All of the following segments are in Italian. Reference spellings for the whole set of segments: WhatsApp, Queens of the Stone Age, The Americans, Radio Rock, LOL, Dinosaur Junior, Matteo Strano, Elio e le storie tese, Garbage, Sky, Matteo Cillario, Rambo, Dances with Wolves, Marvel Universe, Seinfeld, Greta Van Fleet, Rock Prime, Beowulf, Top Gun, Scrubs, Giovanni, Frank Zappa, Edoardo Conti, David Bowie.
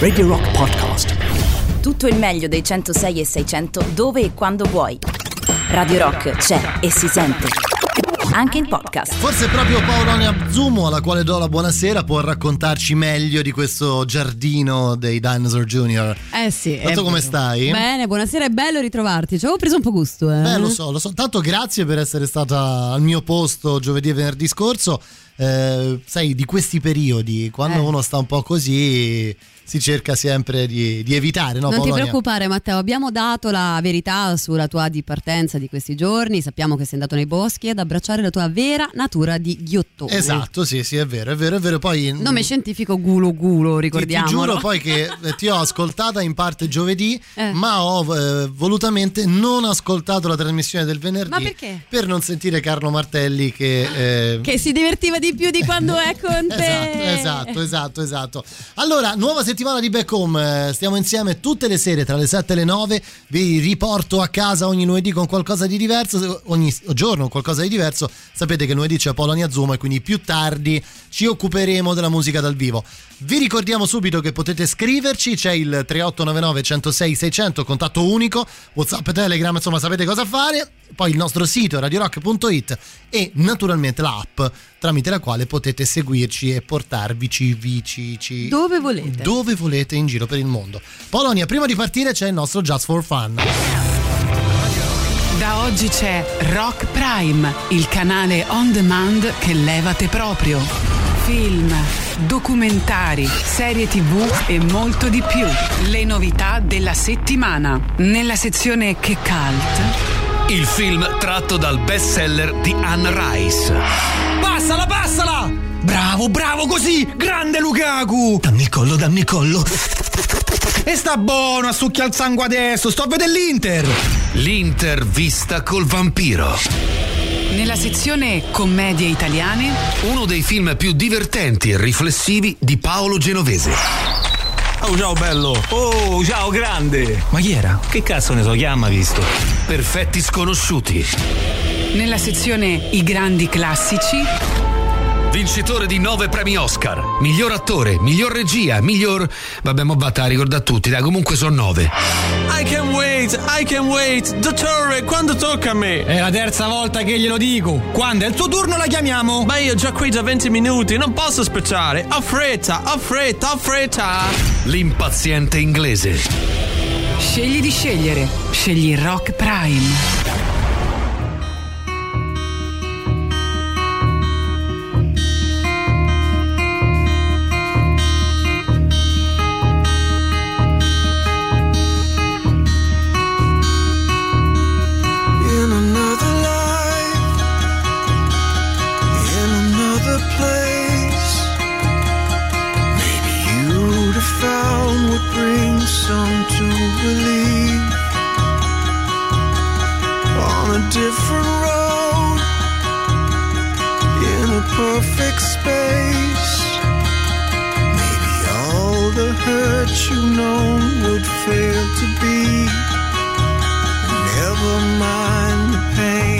Radio Rock Podcast. Tutto il meglio dei 106 e 600 dove e quando vuoi. Radio Rock c'è e si sente anche in podcast. Forse proprio Paolonia Abzumo, alla quale do la buonasera, può raccontarci meglio di questo giardino dei Dinosaur Junior. Sì. Tanto come stai? Bene, buonasera, è bello ritrovarti. Ci avevo preso un po' gusto. Beh, lo so. Tanto grazie per essere stata al mio posto giovedì e venerdì scorso. Sai, di questi periodi, quando uno sta un po' così, si cerca sempre di evitare, no? Non Paolonia? Ti preoccupare, Matteo, abbiamo dato la verità sulla tua dipartenza di questi giorni. Sappiamo che sei andato nei boschi ad abbracciare la tua vera natura di ghiottone. Esatto, sì, è vero. Poi nome scientifico gulo, ricordiamo. Ti giuro poi che ti ho ascoltata in parte giovedì, ma ho volutamente non ascoltato la trasmissione del venerdì. Ma perché? Per non sentire Carlo Martelli che si divertiva di più di quando è con te. Esatto. Allora, nuova settimana di Back Home, stiamo insieme tutte le sere tra le 7 e le 9, vi riporto a casa ogni lunedì con qualcosa di diverso, ogni giorno qualcosa di diverso. Sapete che lunedì c'è Paolonia Abzumo e quindi più tardi ci occuperemo della musica dal vivo. Vi ricordiamo subito che potete scriverci, c'è il 3899 106 600, contatto unico, WhatsApp e Telegram, insomma sapete cosa fare. Poi il nostro sito radiorock.it e naturalmente l'app tramite la quale potete seguirci e portarvici dove volete in giro per il mondo. Paolonia, prima di partire c'è il nostro Just for Fun. Da oggi c'è Rock Prime, il canale on demand che levate proprio. Film, documentari, serie TV e molto di più. Le novità della settimana. Nella sezione Che Cult, il film tratto dal bestseller di Anne Rice. Passala! Bravo, così! Grande Lukaku! Dammi il collo! E sta buono a succhia il sangue adesso, sto a vedere l'Inter! L'intervista col vampiro. Nella sezione Commedie italiane, uno dei film più divertenti e riflessivi di Paolo Genovese. Oh ciao bello, oh ciao grande. Ma chi era? Che cazzo ne so, chi ha mai visto? Perfetti sconosciuti. Nella sezione I grandi classici, vincitore di 9 premi Oscar, miglior attore, miglior regia, miglior... Vabbè, mo batta, ricorda a tutti, dai, comunque sono 9. I can wait, dottore, quando tocca a me? È la terza volta che glielo dico, quando è il suo turno la chiamiamo? Ma io già qui da 20 minuti, non posso aspettare, ho fretta. L'impaziente inglese. Scegli di scegliere, scegli Rock Prime. Never mind the pain.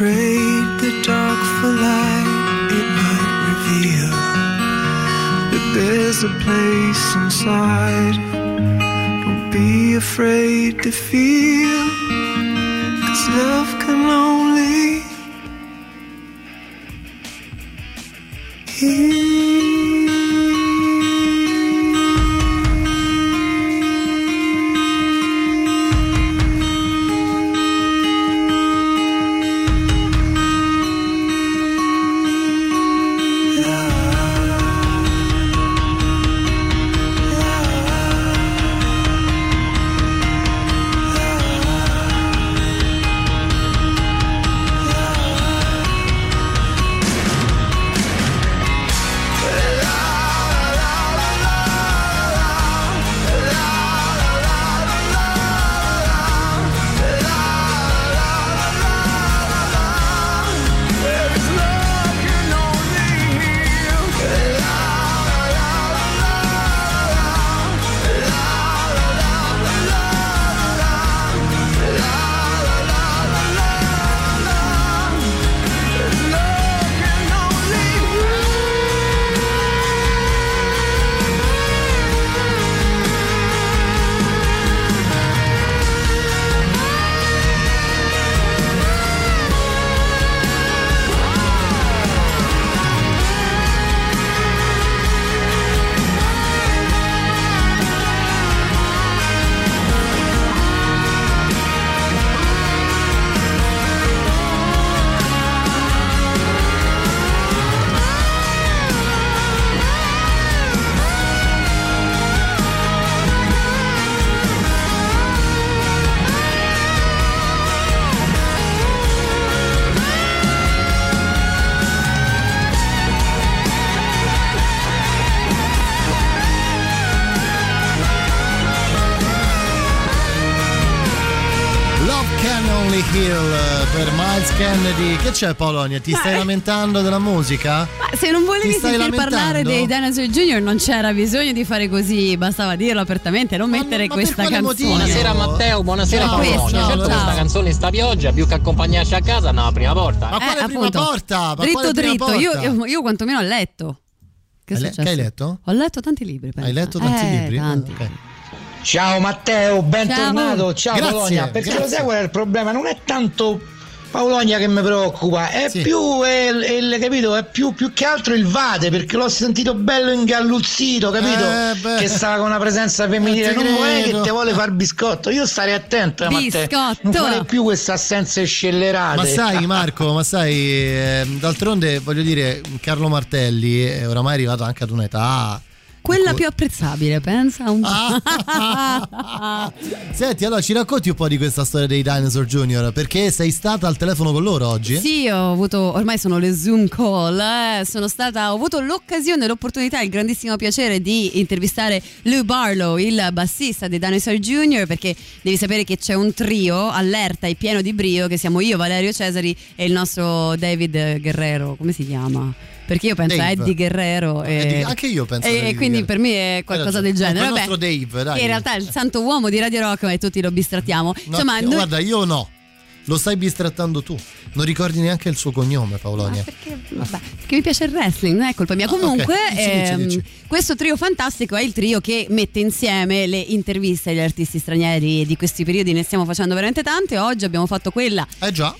trade the dark for light, it might reveal that there's a place inside. Don't be afraid to feel, 'cause love can only heal. Kennedy, che c'è Paolonia? Ti stai lamentando della musica? Ma se non volevi sentir parlare dei Dinosaur Junior non c'era bisogno di fare così, bastava dirlo apertamente, non mettere questa canzone. Buonasera Matteo, buonasera Paolonia. Certo, questa canzone sta pioggia, più che accompagnarci a casa no, prima porta. Ma quale prima porta? Ma dritto dritto, io quantomeno ho letto. Che hai letto? Ho letto tanti libri. Pensa. Hai letto tanti libri? Tanti. Okay. Ciao Matteo, bentornato. Ciao Paolonia, perché lo sai qual è il problema? Non è tanto Paolonia che mi preoccupa, è più il capito, è più che altro il Vade, perché l'ho sentito bello ingalluzzito, capito? Che stava con una presenza femminile, non vuole che te vuole far biscotto. Io starei attento, Matteo, non fare più queste assenze scellerate. Ma sai Marco, ma sai, d'altronde voglio dire, Carlo Martelli è oramai arrivato anche ad un'età quella più apprezzabile, pensa un po'. Senti, allora ci racconti un po' di questa storia dei Dinosaur Junior, perché sei stata al telefono con loro oggi? Sì, ho avuto, ormai sono le Zoom call, ho avuto l'occasione, l'opportunità, il grandissimo piacere di intervistare Lou Barlow, il bassista dei Dinosaur Junior, perché devi sapere che c'è un trio, allerta e pieno di brio, che siamo io, Valerio Cesari e il nostro David Guerrero, come si chiama? Perché io penso a Eddie Guerrero anche io penso e quindi Guerrero. Per me è qualcosa del genere. Il nostro Dave, dai. Che in realtà è il santo uomo di Radio Rock, ma tutti lo bistrattiamo. No, insomma, guarda, io no. Lo stai bistrattando tu. Non ricordi neanche il suo cognome, Paolonia. Perché mi piace il wrestling, non è colpa mia. Comunque, dici. Questo trio fantastico è il trio che mette insieme le interviste agli artisti stranieri di questi periodi. Ne stiamo facendo veramente tante. Oggi abbiamo fatto quella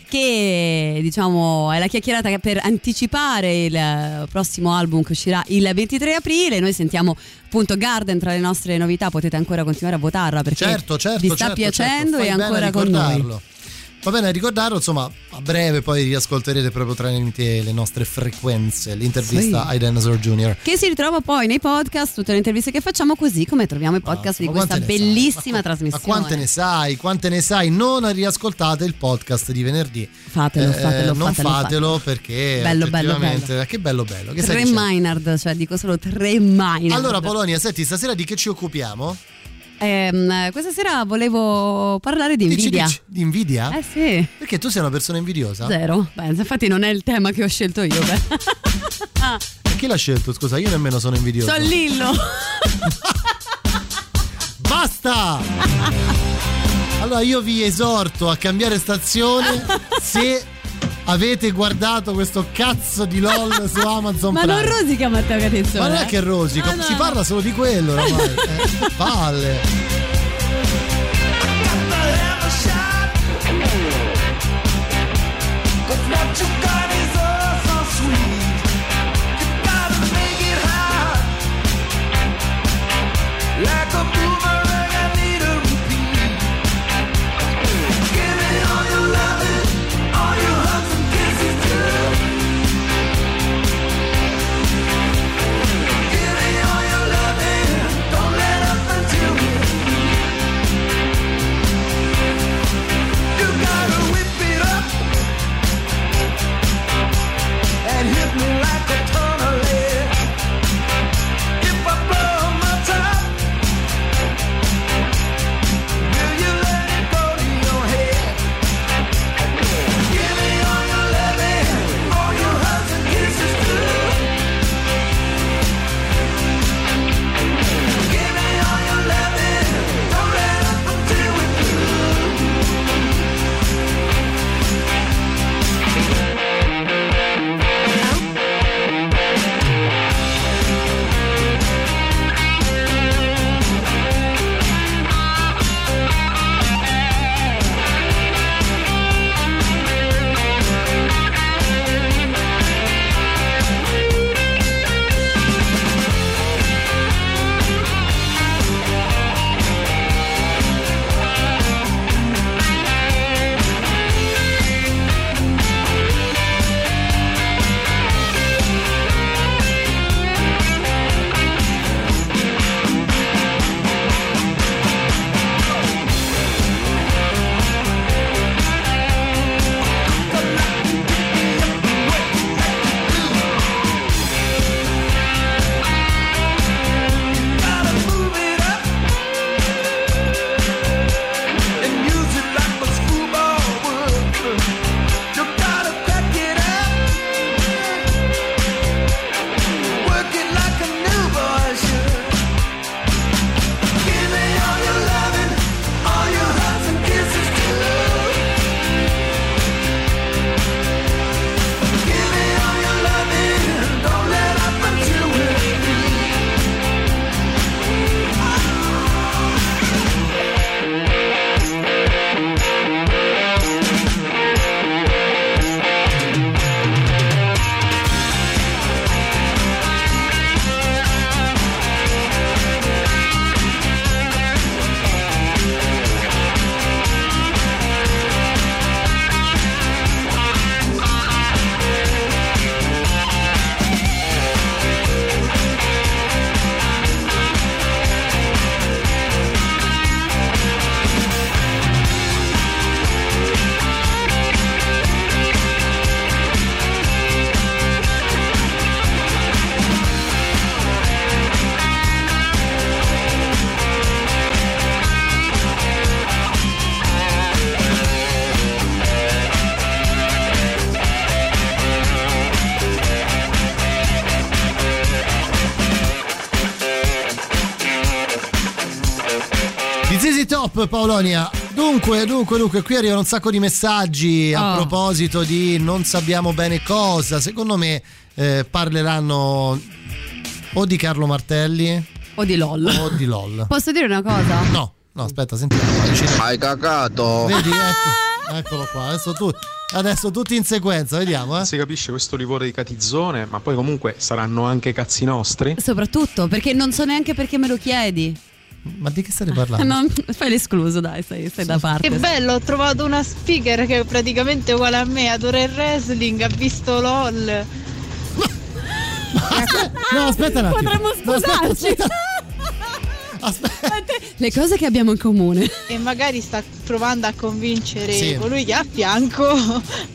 che diciamo è la chiacchierata per anticipare il prossimo album che uscirà il 23 aprile. Noi sentiamo appunto Garden tra le nostre novità. Potete ancora continuare a votarla perché vi sta piacendo e ancora con noi. Va bene a ricordarlo, insomma, a breve poi riascolterete proprio tramite le nostre frequenze l'intervista ai Dinosaur Junior, che si ritrova poi nei podcast, tutte le interviste che facciamo, così come troviamo i podcast di questa bellissima trasmissione. Ma quante ne sai, non riascoltate il podcast di venerdì. Fatelo, perché bello. Che bello che tre Maynard, dico solo tre Maynard. Allora Paolonia, senti, stasera di che ci occupiamo? Questa sera volevo parlare di invidia. Di invidia? Eh sì. Perché tu sei una persona invidiosa? Zero. Infatti non è il tema che ho scelto io. Chi l'ha scelto? Scusa, io nemmeno sono invidioso. Sono Lillo. Basta! Allora io vi esorto a cambiare stazione se avete guardato questo cazzo di LOL su Amazon ma Prime. Ma non rosica Matteo Catezzone. Ma non è che rosica, no. Si parla solo di quello ormai. Palle. Paolonia, dunque, qui arrivano un sacco di messaggi a proposito di non sappiamo bene cosa. Secondo me parleranno o di Carlo Martelli o di LOL. Posso dire una cosa? No, aspetta, sentiamo. Hai cagato. Vedi, eccolo qua. Adesso tutti in sequenza, vediamo. Si capisce questo livore di Catizzone, ma poi comunque saranno anche cazzi nostri. Soprattutto perché non so neanche perché me lo chiedi. Ma di che stai parlando? No, fai l'escluso, dai, stai da parte. Che bello, ho trovato una speaker che è praticamente uguale a me, adora il wrestling, ha visto LOL. No, aspetta un attimo. Potremmo sposarci. Aspetta. Le cose che abbiamo in comune. E magari sta provando a convincere colui che è a fianco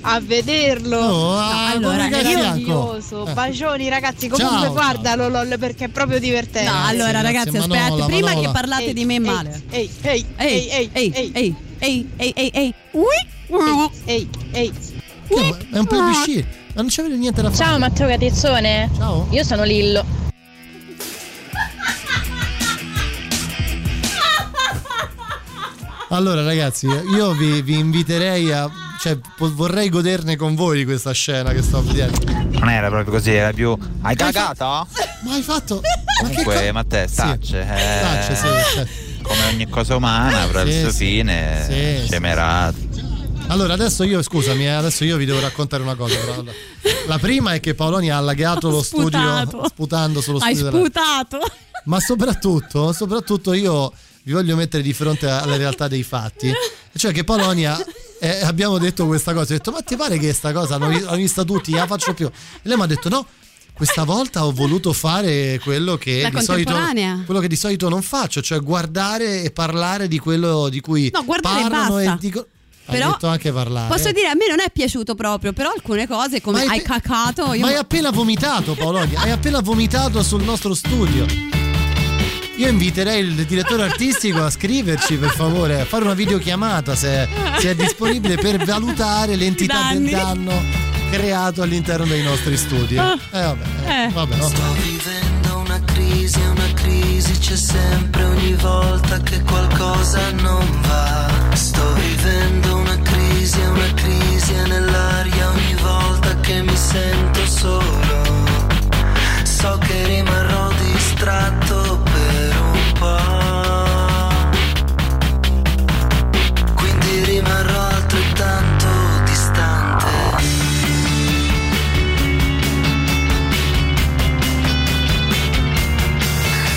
a vederlo. Allora, è meraviglioso. Bacioni ragazzi, comunque ciao, guardalo LOL perché è proprio divertente. No, allora ragazzi, aspetta, prima che parlate di me male. È un po' di shit. Ma non c'è niente da fare. Ciao Matteo Catezzone. Ciao. Io sono Lillo. Allora ragazzi, io vi inviterei a, cioè vorrei goderne con voi di questa scena che sto vedendo. Non era proprio così, era più hai cagato? Ma hai fatto? Comunque Matteo, tace, sì. Come ogni cosa umana avrà il suo fine, scemerato. Allora adesso io, scusami, adesso io vi devo raccontare una cosa però. La prima è che Paolonia ha allagato lo studio sputando sullo studio. Hai sputato. Ma soprattutto io vi voglio mettere di fronte alla realtà dei fatti, cioè che Paolonia, abbiamo detto questa cosa, ho detto ma ti pare che sta cosa l'ho vista tutti, la faccio più, e lei mi ha detto no, questa volta ho voluto fare quello che di solito non faccio, cioè guardare e parlare di quello di cui parlano e dicono. Però, detto anche parlare. Posso dire, a me non è piaciuto proprio, però alcune cose come hai cacato. Ma hai appena vomitato, Paolonia, hai appena vomitato sul nostro studio. Io inviterei il direttore artistico a scriverci, per favore, a fare una videochiamata se è disponibile, per valutare l'entità del danno creato all'interno dei nostri studi. Vabbè. Sto vivendo una crisi, c'è sempre ogni volta che qualcosa non va. Sto vivendo una crisi è nell'aria ogni volta che mi sento solo. So che rimarrò distratto per un po', quindi rimarrò altrettanto distante.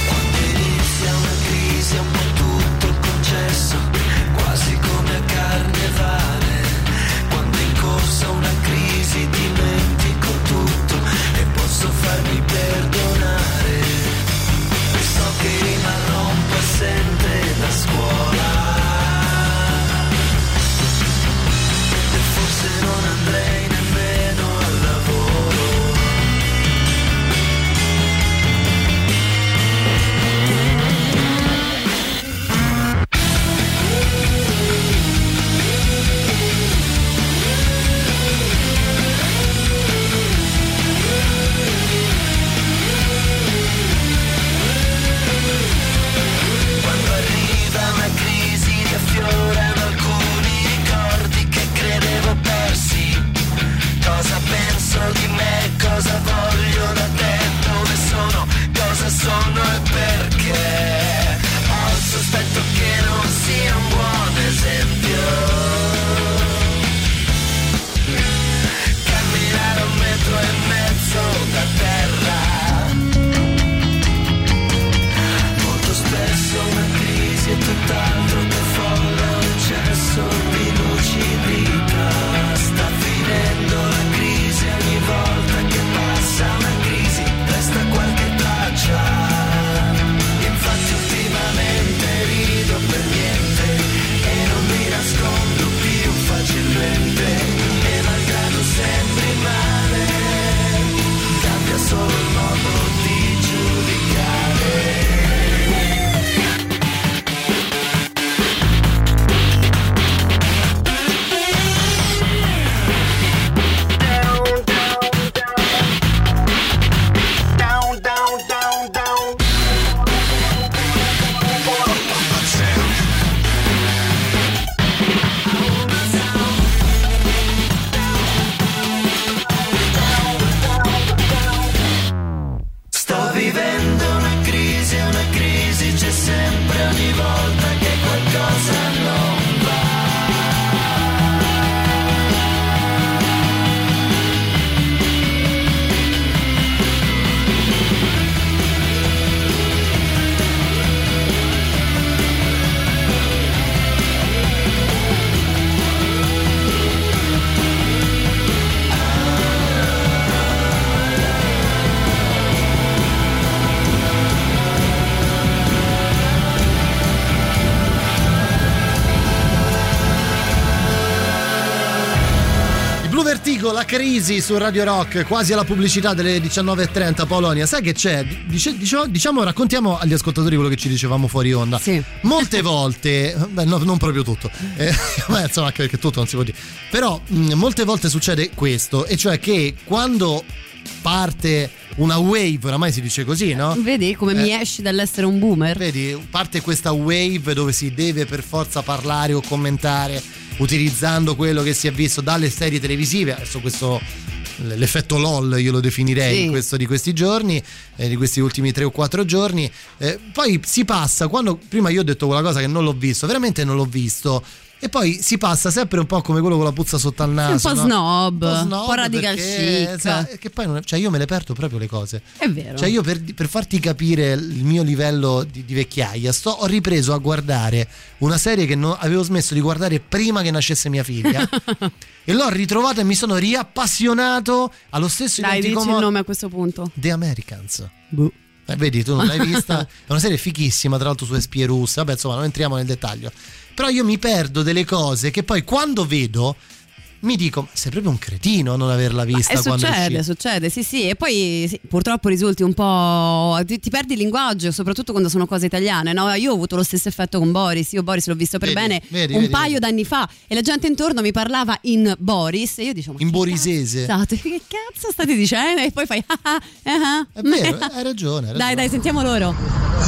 Quando inizia una crisi è un po' tutto il concesso, quasi come a carnevale. Quando è in corso una crisi dimentico tutto e posso farmi perdonare. So che rimarrò un po' assente da scuola e forse non andrei nemmeno al lavoro. Fiorano alcuni ricordi che credevo persi. Cosa penso di me, cosa voglio da te, dove sono, cosa sono e perché. Ho il sospetto che non sia un buon esempio camminare 1,5 metri da terra. Molto spesso una crisi è tutt'altro che di lucidità. Sta finendo la crisi, ogni volta che passa una crisi resta qualche traccia. Infatti ultimamente rido per niente e non mi nascondo più facilmente. E malgrado sembri male, cambia solo il modo di giudicare. La crisi su Radio Rock, quasi alla pubblicità delle 19.30. Paolonia, sai che c'è? Diciamo, raccontiamo agli ascoltatori quello che ci dicevamo fuori onda. Sì. Molte volte, non proprio tutto, insomma, anche perché tutto non si può dire, però molte volte succede questo, e cioè che quando parte una wave, oramai si dice così, no? Vedi come mi esci dall'essere un boomer? Vedi, parte questa wave dove si deve per forza parlare o commentare utilizzando quello che si è visto dalle serie televisive. Adesso questo, l'effetto LOL io lo definirei, sì, questo di questi giorni, di questi ultimi 3 o 4 giorni, poi si passa, quando prima io ho detto quella cosa che non l'ho visto, veramente non l'ho visto, e poi si passa sempre un po' come quello con la puzza sotto al naso, un po', no? Snob, un po' radical chic, che poi non, cioè io me le perdo proprio le cose, è vero, cioè io per farti capire il mio livello di vecchiaia ho ripreso a guardare una serie che non avevo smesso di guardare prima che nascesse mia figlia e l'ho ritrovata e mi sono riappassionato allo stesso identico. Dai, dici il nome a questo punto. The Americans. Buh. Vedi, tu non l'hai vista, è una serie fichissima, tra l'altro su spie russe, vabbè, insomma non entriamo nel dettaglio, però io mi perdo delle cose che poi quando vedo mi dico, ma sei proprio un cretino a non averla vista. Ma quando succede, sì, e poi sì, purtroppo risulti un po', ti perdi il linguaggio, soprattutto quando sono cose italiane, no? Io ho avuto lo stesso effetto con Boris, io Boris l'ho visto per un paio d'anni fa e la gente intorno mi parlava in Boris e io dicevo, in borisese, che cazzo state dicendo? E poi fai è vero, hai ragione. Dai, sentiamo loro.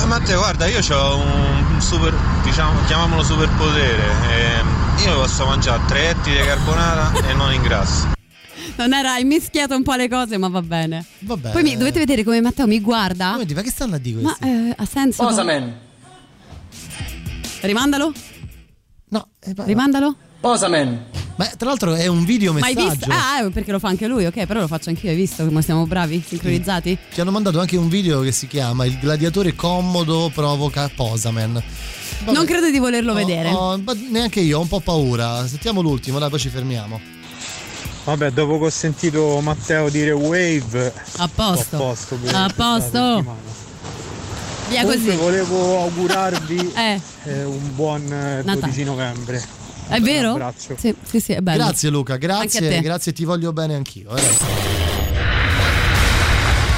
Matteo, guarda, io c'ho un super, diciamo, chiamiamolo superpotere, io posso mangiare 3 etti di carbonara e non ingrasso. Non era, hai mischiato un po' le cose, ma va bene. Vabbè. Poi dovete vedere come Matteo mi guarda. Come, ma che stanno a dire questi? Ma ha senso. Posamen. Rimandalo? No, rimandalo? Posamen. Ma tra l'altro è un video messaggio. Ma hai visto? Perché lo fa anche lui, ok, però lo faccio anch'io, hai visto come siamo bravi, sincronizzati? Sì. Ci hanno mandato anche un video che si chiama Il gladiatore commodo provoca Posamen. Vabbè. Non credo di volerlo vedere. No, neanche io, ho un po' paura. Sentiamo l'ultimo, dai, poi ci fermiamo. Vabbè, dopo che ho sentito Matteo dire wave, a posto. Via così. Volevo augurarvi un buon 12 novembre. È vero? Un abbraccio. Sì, è bello. Grazie Luca, grazie, ti voglio bene anch'io.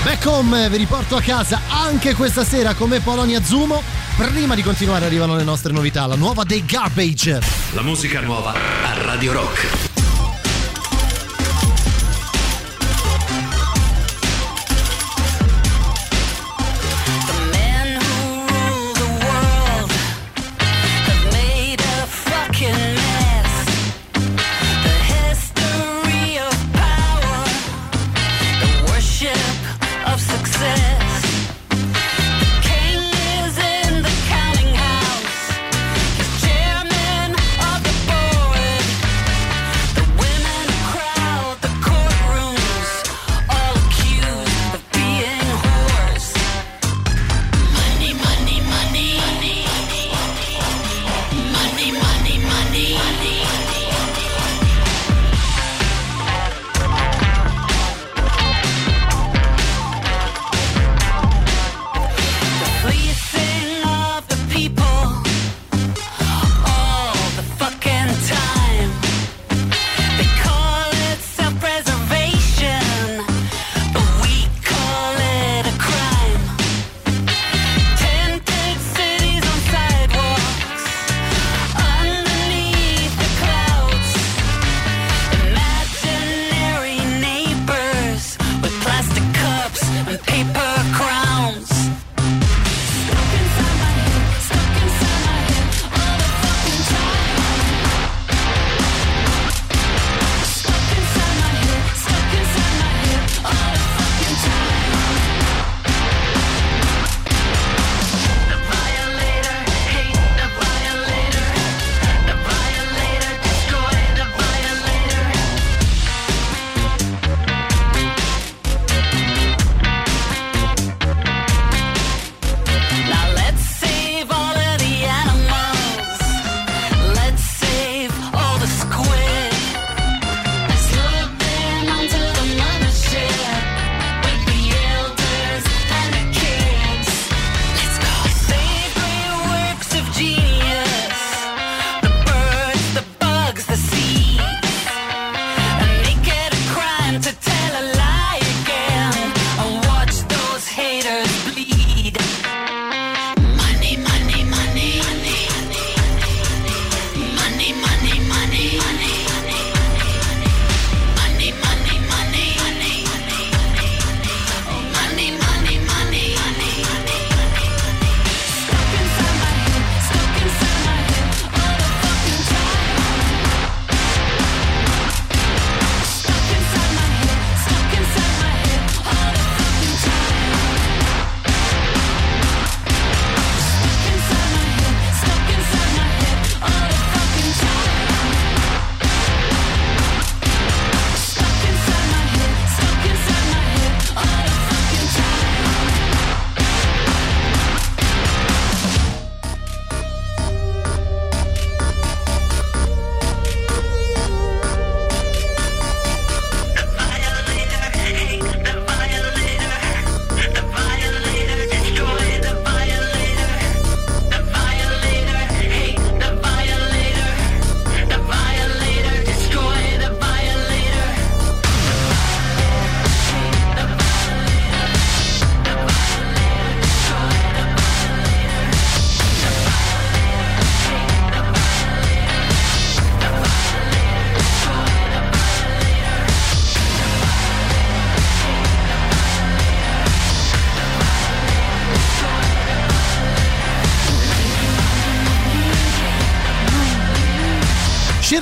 Back home, vi riporto a casa anche questa sera come Paolonia Abzumo. Prima di continuare arrivano le nostre novità, la nuova dei Garbage. La musica nuova a Radio Rock.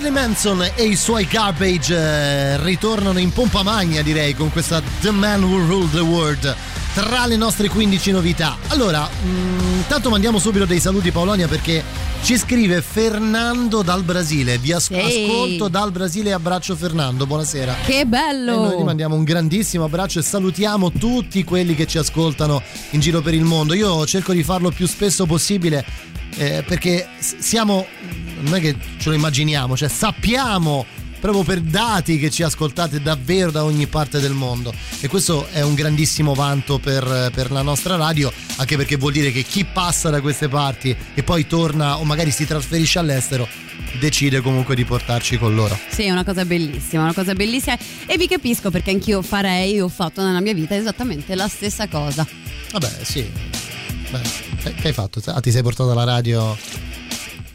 Shirley Manson e i suoi Garbage ritornano in pompa magna, direi, con questa The Man Who Ruled the World tra le nostre 15 novità. Allora, intanto mandiamo subito dei saluti, Paolonia, perché ci scrive Fernando dal Brasile. Vi ascolto dal Brasile, abbraccio Fernando, buonasera. Che bello! E noi gli mandiamo un grandissimo abbraccio e salutiamo tutti quelli che ci ascoltano in giro per il mondo. Io cerco di farlo più spesso possibile, perché siamo, non è che ce lo immaginiamo, cioè sappiamo proprio per dati che ci ascoltate davvero da ogni parte del mondo, e questo è un grandissimo vanto per la nostra radio, anche perché vuol dire che chi passa da queste parti e poi torna o magari si trasferisce all'estero decide comunque di portarci con loro. Sì, è una cosa bellissima, una cosa bellissima, e vi capisco perché anch'io farei, ho fatto nella mia vita esattamente la stessa cosa. Vabbè, sì. Beh, che hai fatto? Ah, ti sei portato alla radio?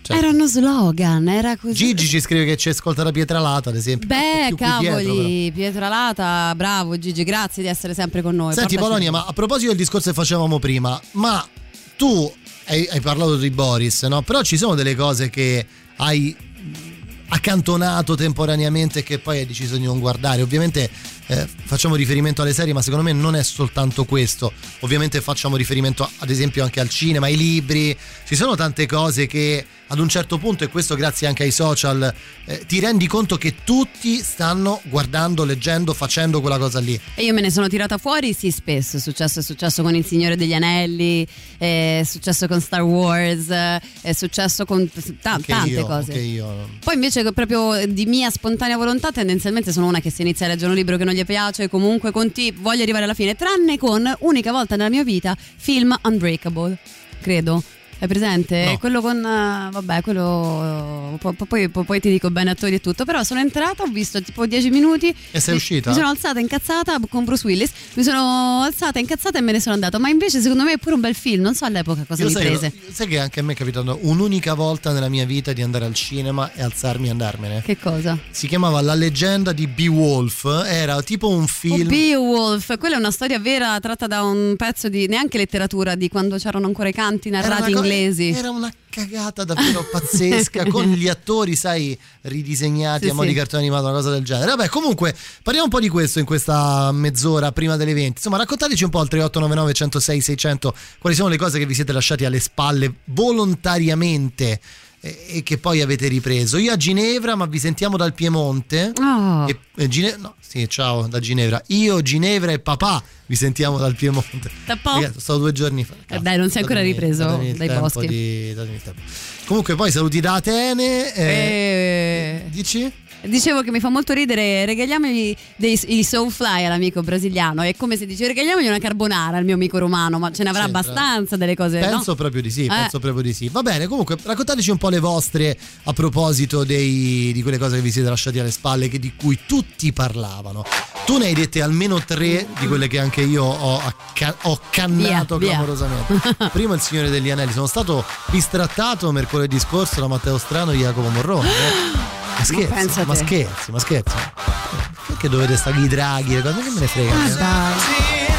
Cioè, era uno slogan, era così. Gigi ci scrive che ci ascolta da Pietralata, ad esempio. Beh, cavoli, Pietralata, bravo Gigi, grazie di essere sempre con noi. Senti, Paolonia, ma a proposito del discorso che facevamo prima, ma tu hai parlato di Boris, no? Però ci sono delle cose che hai accantonato temporaneamente e che poi hai deciso di non guardare. Ovviamente facciamo riferimento alle serie, ma secondo me non è soltanto questo. Ovviamente facciamo riferimento ad esempio anche al cinema, ai libri. Ci sono tante cose che ad un certo punto, e questo grazie anche ai social, ti rendi conto che tutti stanno guardando, leggendo, facendo quella cosa lì. E io me ne sono tirata fuori, sì, spesso. È successo con Il Signore degli Anelli, è successo con Star Wars, è successo con tante cose. Poi invece proprio di mia spontanea volontà tendenzialmente sono una che si inizia a leggere un libro che non gli piace, comunque voglio arrivare alla fine, tranne con, unica volta nella mia vita, film Unbreakable, credo. È presente? No. Quello con poi ti dico bene attori e tutto, però sono entrata, ho visto tipo 10 minuti e sei uscita? Mi sono alzata incazzata con Bruce Willis, e me ne sono andata. Ma invece secondo me è pure un bel film, non so all'epoca cosa mi prese. Sai che anche a me è capitato un'unica volta nella mia vita di andare al cinema e alzarmi e andarmene. Che cosa? Si chiamava La leggenda di Beowulf, era tipo un film. Beowulf, quella è una storia vera tratta da un pezzo di neanche letteratura, di quando c'erano ancora i canti narrati in inglesi. Era una cagata davvero pazzesca, con gli attori, sai, ridisegnati a modo di cartone animato, una cosa del genere. Vabbè, comunque parliamo un po' di questo in questa mezz'ora prima delle 20. Insomma, raccontateci un po' al 3899 106 600 quali sono le cose che vi siete lasciati alle spalle volontariamente e che poi avete ripreso. Io a Ginevra, ma vi sentiamo dal Piemonte. Oh. Ciao da Ginevra. Io, Ginevra e papà vi sentiamo dal Piemonte. Sono 2 giorni fa. Dai, non si è ancora ripreso dai boschi. Comunque poi saluti da Atene. Dici? Dicevo che mi fa molto ridere, regaliamogli i Soulfly all'amico brasiliano, è come se dice regaliamogli una carbonara al mio amico romano, ma ce ne avrà abbastanza delle cose, penso, no? Penso proprio di sì. Va bene, comunque raccontateci un po' le vostre a proposito di quelle cose che vi siete lasciati alle spalle, di cui tutti parlavano. Tu ne hai dette almeno 3 di quelle che anche io ho cannato clamorosamente. Prima Il Signore degli Anelli, sono stato bistrattato mercoledì scorso da Matteo Strano e Jacopo Morrone. Ma scherzi. Perché dovete stare i draghi? Cosa che me ne frega?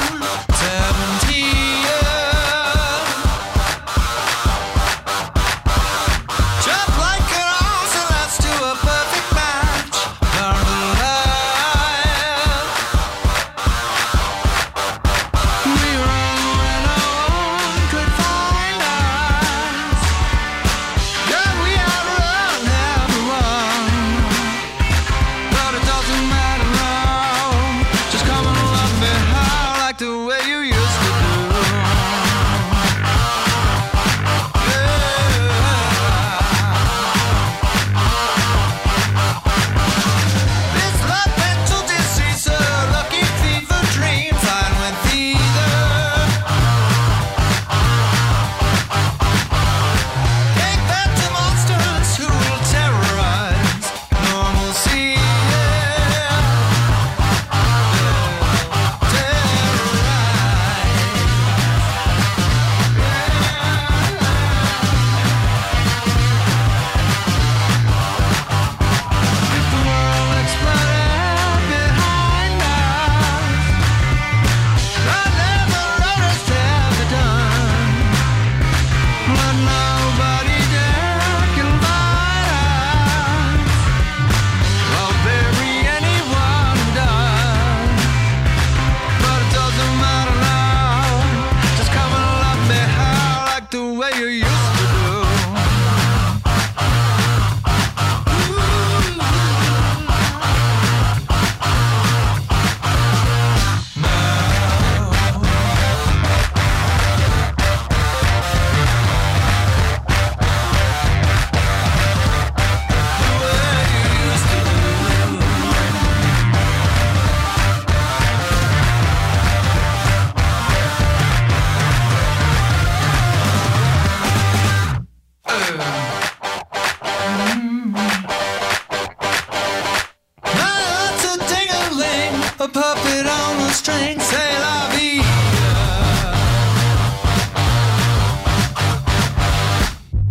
a puppet on a string, say la vida.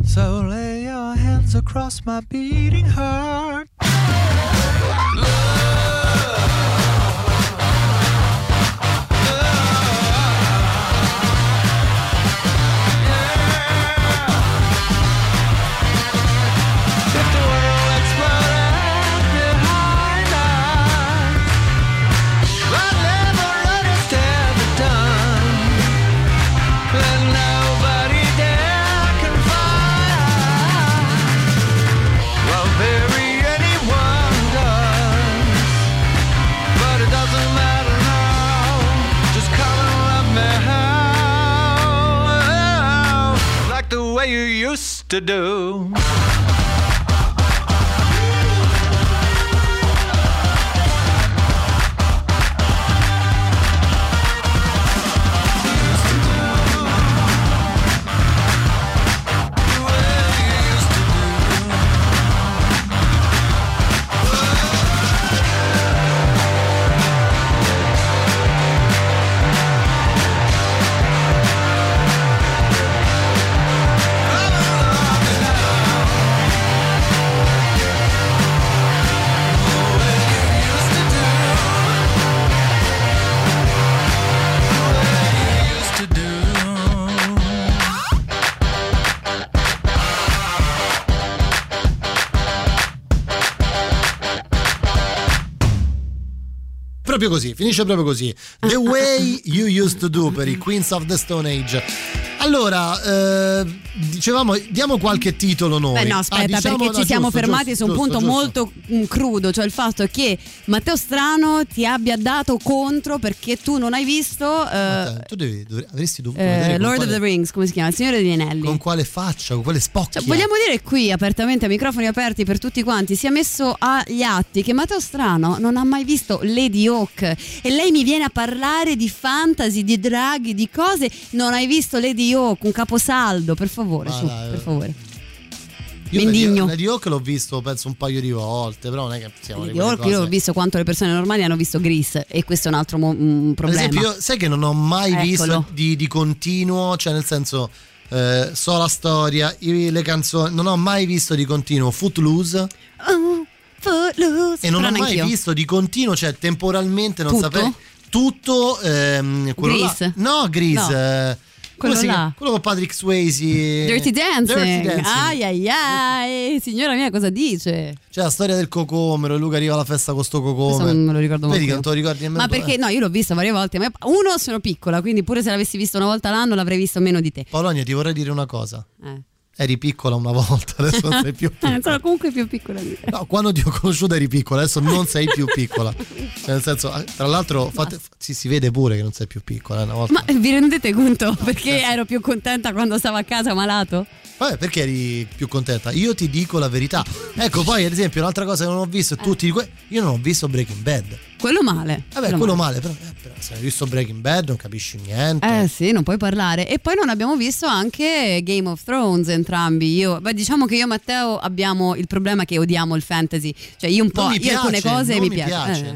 So lay your hands across my beating heart. To do. Proprio così, finisce proprio così. The Way You Used to Do per i Queens of the Stone Age. Allora, dicevamo, diamo qualche titolo noi. Beh no, aspetta, diciamo, perché ci siamo fermati su un punto molto crudo, cioè il fatto che Matteo Strano ti abbia dato contro perché tu non hai visto tu avresti dovuto vedere Lord of the Rings, come si chiama? Il Signore degli Anelli. Con quale faccia, con quale spocchia. Cioè, vogliamo dire qui apertamente, a microfoni aperti per tutti quanti, si è messo agli atti che Matteo Strano non ha mai visto Lady Hawk e lei mi viene a parlare di fantasy, di draghi, di cose. Non hai visto Lady Hawk, un caposaldo, per favore, su, per favore. Io indigno. Lady Hawk l'ho visto penso un paio di volte, però non è che siamo Lady Hawk, io l'ho visto quanto le persone normali hanno visto Gris, e questo è un altro problema. Per esempio, io, sai che non ho mai visto di continuo, cioè nel senso so la storia, le canzoni, non ho mai visto di continuo Footloose. E non ho mai visto di continuo, cioè temporalmente non sapevo tutto quello Gris. Là. No, Gris. No. Quello con Patrick Swayze. Dirty Dancing. Ai ai ai, signora mia, cosa dice? C'è la storia del cocomero, Luca arriva alla festa con sto cocomero. Non me lo ricordo molto. Vedi che non te lo ricordi nemmeno. Ma perché no, io l'ho visto varie volte. Ma uno, sono piccola, quindi pure se l'avessi visto una volta l'anno l'avrei visto meno di te. Paolonia, ti vorrei dire una cosa. Eri piccola una volta, adesso non sei più piccola. Sono comunque più piccola di te. No, quando ti ho conosciuto eri piccola, adesso non sei più piccola. Cioè, nel senso, tra l'altro si vede pure che non sei più piccola una volta. Ma vi rendete conto perché ero più contenta quando stavo a casa malato? Vabbè, perché eri più contenta? Io ti dico la verità. Ecco, poi ad esempio un'altra cosa che non ho visto io non ho visto Breaking Bad. Quello male. Vabbè, quello male. Però se hai visto Breaking Bad non capisci niente. Sì, non puoi parlare. E poi non abbiamo visto anche Game of Thrones entrambi. Diciamo che io e Matteo abbiamo il problema che odiamo il fantasy. Cioè io un po', alcune cose mi piace.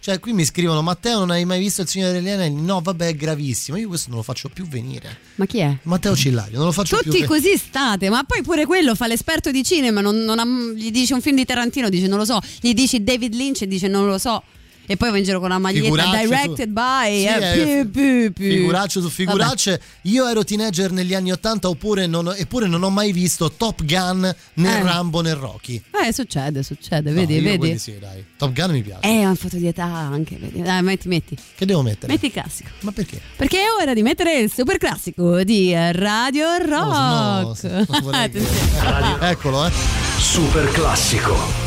Cioè qui mi scrivono: Matteo, non hai mai visto Il Signore degli Anelli? No, vabbè, è gravissimo. Io questo non lo faccio più venire. Ma chi è? Matteo Cillario, non lo faccio più venire. Tutti così state, ma poi pure quello fa l'esperto di cinema, gli dici un film di Tarantino, dice non lo so, gli dici David Lynch e dice non lo so. E poi va in giro con la maglietta directed by figuracce su figuracce. Vabbè. Io ero teenager negli anni 80 eppure non ho mai visto Top Gun né Rambo né Rocky. Succede, vedi. Sì, dai. Top Gun mi piace. È una foto di età anche, vedi. Dai, metti. Che devo mettere? Metti il classico. Ma perché? Perché è ora di mettere il super classico di Radio Rock. Eccolo, Super classico.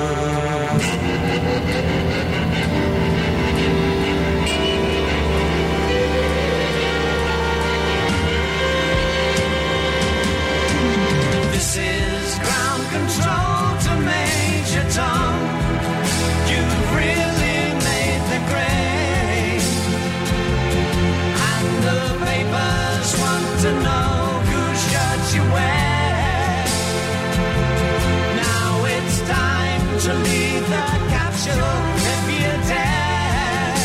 This is ground control to Major Tom. You've really made the grade, and the papers want to know whose shirt you wear. Now it's time to leave the capsule if you dare.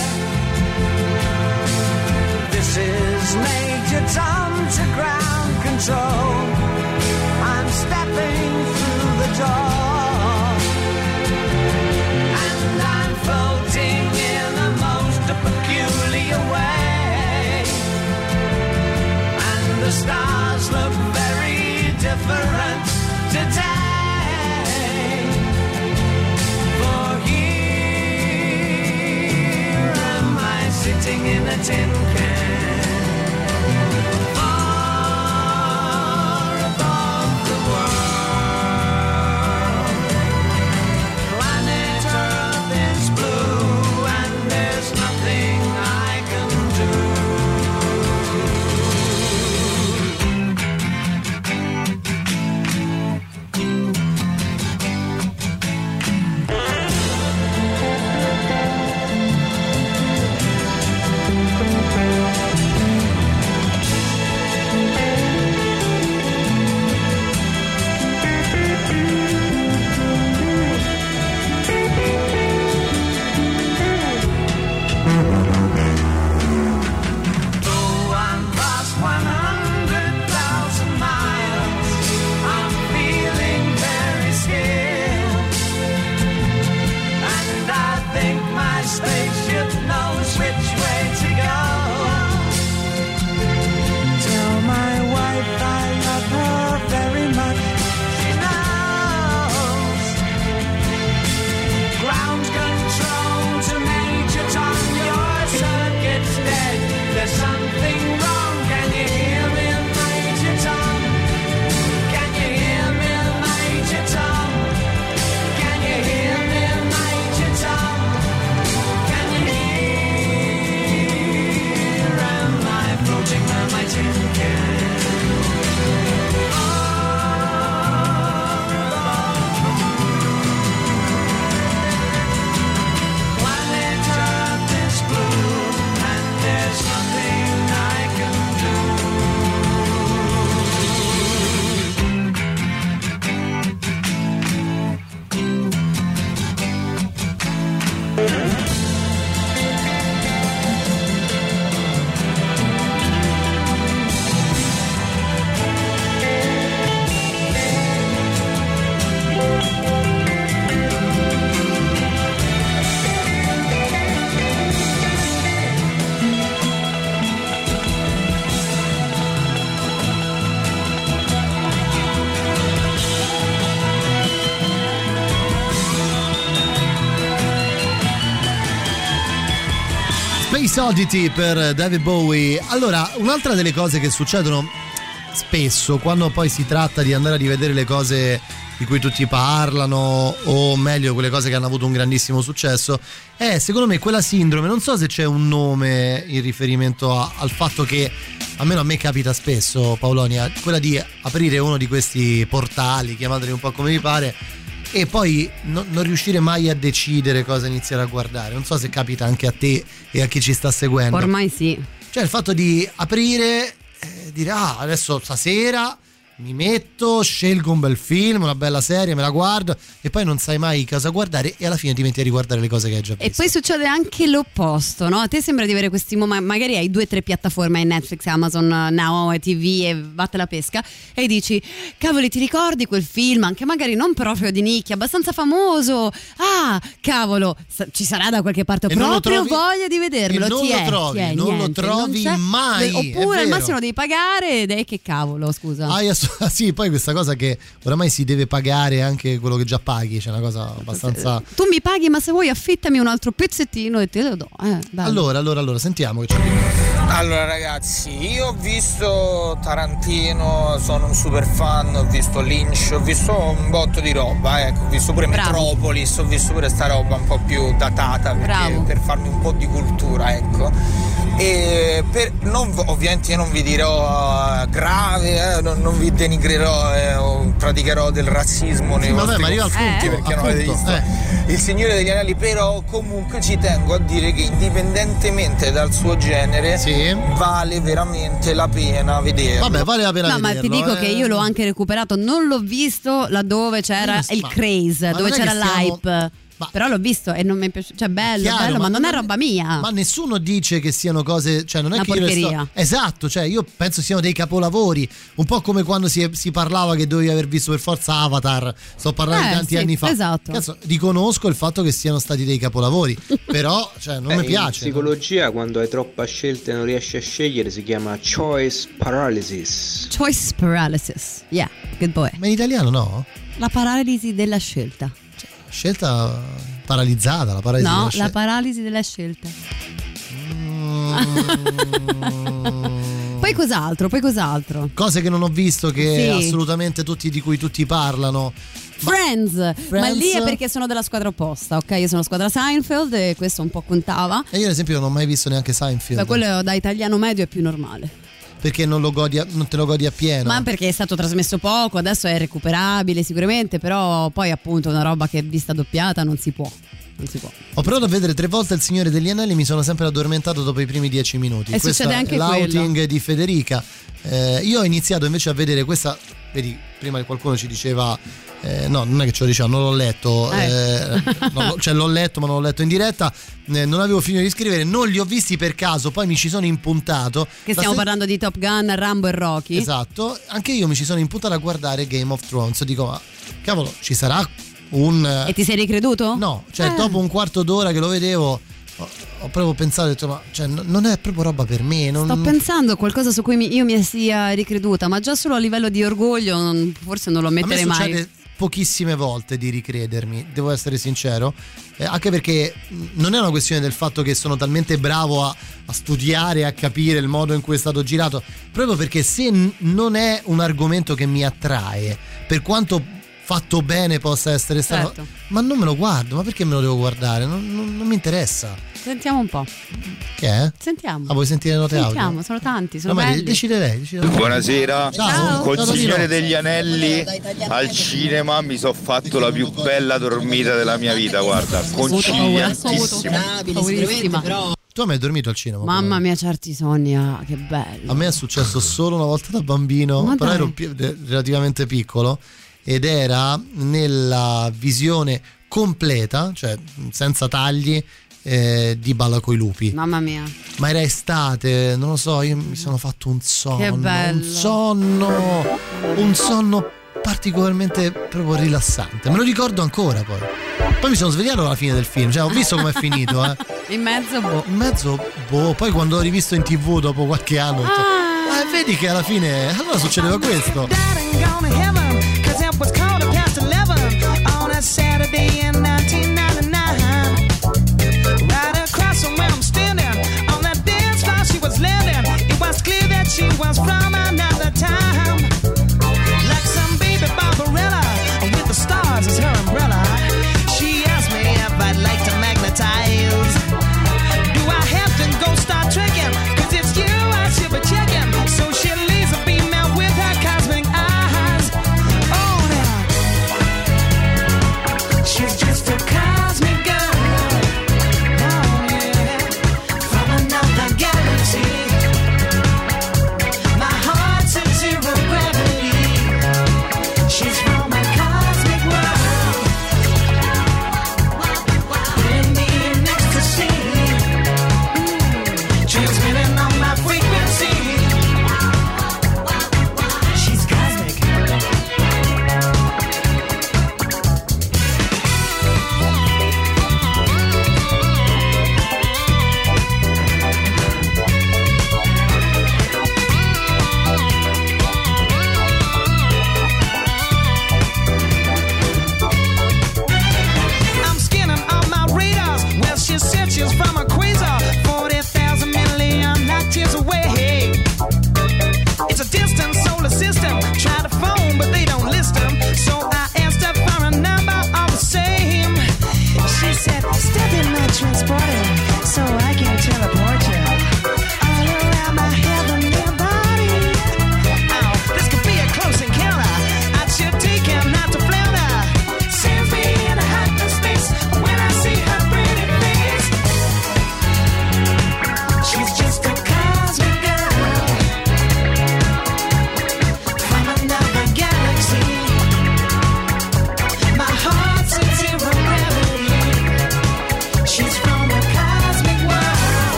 This is Major Tom to ground control. Stepping through the door, and I'm floating in the most peculiar way, and the stars look very different today, for here am I sitting in a tin can. Oddity per David Bowie. Allora, un'altra delle cose che succedono spesso quando poi si tratta di andare a rivedere le cose di cui tutti parlano, o meglio quelle cose che hanno avuto un grandissimo successo, è secondo me quella sindrome, non so se c'è un nome in riferimento al fatto che almeno a me capita spesso, Paolonia, quella di aprire uno di questi portali, chiamateli un po' come vi pare, e poi non riuscire mai a decidere cosa iniziare a guardare. Non so se capita anche a te e a chi ci sta seguendo. Ormai sì. Cioè il fatto di aprire, dire adesso stasera mi metto, scelgo un bel film, una bella serie, me la guardo e poi non sai mai cosa guardare e alla fine ti metti a riguardare le cose che hai già visto. E poi succede anche l'opposto, no? A te sembra di avere questi momenti, magari hai 2 o 3 piattaforme, Netflix, Amazon, Now, TV e vatte la pesca, e dici, cavoli, ti ricordi quel film, anche magari non proprio di nicchia, abbastanza famoso, ah, cavolo, ci sarà da qualche parte, ho proprio voglia di vedermelo, e non lo trovi mai. Oppure al massimo devi pagare ed è che cavolo, scusa. Sì, poi questa cosa che oramai si deve pagare anche quello che già paghi, c'è una cosa abbastanza... Tu mi paghi, ma se vuoi affittami un altro pezzettino e te lo do. Allora, sentiamo che c'è. Allora ragazzi, io ho visto Tarantino, sono un super fan, ho visto Lynch, ho visto un botto di roba, ecco, ho visto pure Metropolis, ho visto pure sta roba un po' più datata per farmi un po' di cultura, ecco. E ovviamente io non vi dirò grave, non vi denigrerò o praticherò del razzismo nei vostri confronti, perché non avete visto Il Signore degli Anelli, però comunque ci tengo a dire che indipendentemente dal suo genere vale veramente la pena vederlo. Vabbè, vale la pena vederlo. Ma ti dico che io l'ho anche recuperato, non l'ho visto laddove c'era il craze, dove c'era l'hype. Ma però l'ho visto e non mi è piaciuto, cioè bello, chiaro, bello, ma non è roba mia. Ma nessuno dice che siano cose, cioè non è una porcheria. Esatto, cioè io penso siano dei capolavori, un po' come quando si parlava che dovevi aver visto per forza Avatar, sto parlando di tanti anni fa. Esatto. Cazzo, riconosco il fatto che siano stati dei capolavori, però cioè non mi piace. In psicologia quando hai troppa scelta e non riesci a scegliere si chiama choice paralysis. Choice paralysis. Yeah, good boy. Ma in italiano no? La paralisi della scelta. Scelta paralizzata, la paralisi della scelta. No, la paralisi della scelta. Poi cos'altro? Cose che non ho visto che assolutamente tutti di cui tutti parlano. Friends, ma lì è perché sono della squadra opposta, ok? Io sono squadra Seinfeld e questo un po' contava. E io ad esempio non ho mai visto neanche Seinfeld. Ma quello da italiano medio è più normale. Perché non te lo godi appieno? Ma perché è stato trasmesso poco, adesso è recuperabile sicuramente, però poi appunto una roba che è vista doppiata non si può. Ho provato a vedere 3 volte Il Signore degli Anelli, mi sono sempre addormentato dopo i primi 10 minuti. E questa succede anche l'outing quello di Federica. Io ho iniziato invece a vedere questa, vedi, prima che qualcuno ci diceva no, non è che ce lo diceva, non l'ho letto cioè l'ho letto ma non l'ho letto in diretta, non avevo finito di scrivere, non li ho visti per caso, poi mi ci sono impuntato che stiamo parlando di Top Gun, Rambo e Rocky. Esatto, anche io mi ci sono impuntato a guardare Game of Thrones, dico ma cavolo, ci sarà un... E ti sei ricreduto? No, cioè dopo un quarto d'ora che lo vedevo ho proprio pensato, ho detto, ma cioè, non è proprio roba per me. Sto pensando a qualcosa su cui io mi sia ricreduta, ma già solo a livello di orgoglio forse non lo metterei mai. A me succede pochissime volte di ricredermi, devo essere sincero, anche perché non è una questione del fatto che sono talmente bravo a studiare, a capire il modo in cui è stato girato, proprio perché se non è un argomento che mi attrae, per quanto fatto bene possa essere stato, certo, ma non me lo guardo, ma perché me lo devo guardare? Non mi interessa. Sentiamo un po'. Che è? Sentiamo. Vuoi sentire le note audio? Sono tanti, sono belli. Deciderei. Buonasera. Ciao. Col Signore degli Anelli al cinema mi sono fatto la più bella dormita della mia vita, guarda, conciliantissima. Tu hai mai dormito al cinema? Mamma mia, certi sogni, che bello. A me è successo solo una volta da bambino, però ero relativamente piccolo. Ed era nella visione completa, cioè senza tagli, di Balla coi lupi. Mamma mia. Ma era estate, non lo so, io mi sono fatto un sonno. Che bello. Un sonno particolarmente proprio rilassante. Me lo ricordo ancora poi mi sono svegliato alla fine del film, cioè ho visto com'è finito. In mezzo boh. Poi quando l'ho rivisto in TV dopo qualche anno, vedi che alla fine allora succedeva questo. It was called 11:15 on a Saturday in 1999. Right across from where I'm standing, on that dance floor she was living. It was clear that she was from another time. Like some baby Barbarella, with the stars as her umbrella. She asked me if I'd like to magnetize. Do I have to go start tricking? 'Cause it's you I should be checking. So she leaves a female with her cosmic eyes. She's just a kind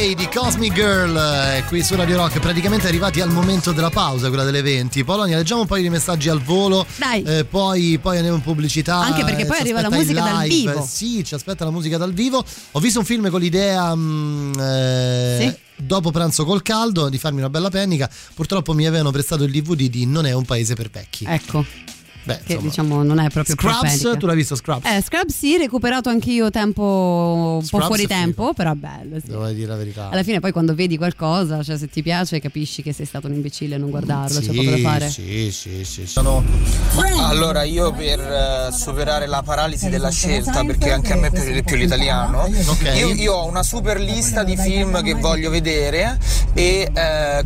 Way di Cosmic Girl qui su Radio Rock, praticamente arrivati al momento della pausa, quella delle 20. Polonia, leggiamo un paio di messaggi al volo. Dai. Poi andiamo in pubblicità. Anche perché poi arriva la musica dal vivo. Sì, ci aspetta la musica dal vivo. Ho visto un film con l'idea sì, dopo pranzo col caldo, di farmi una bella pennica. Purtroppo mi avevano prestato il DVD di Non è un paese per vecchi. Ecco. Beh, che insomma, diciamo non è proprio Scrubs, tu l'hai visto Scrubs? Scrubs sì, recuperato anche io tempo un Scrubs po' fuori tempo, figo, però bello sì. Devo dire la verità. Alla fine poi quando vedi qualcosa, cioè se ti piace capisci che sei stato un imbecille a non guardarlo, sì, c'è poco da fare. Sì, sì, sì, sì. Allora io per superare la paralisi della scelta, perché anche a me per esempio l'italiano, okay, io ho una super lista di film che voglio vedere e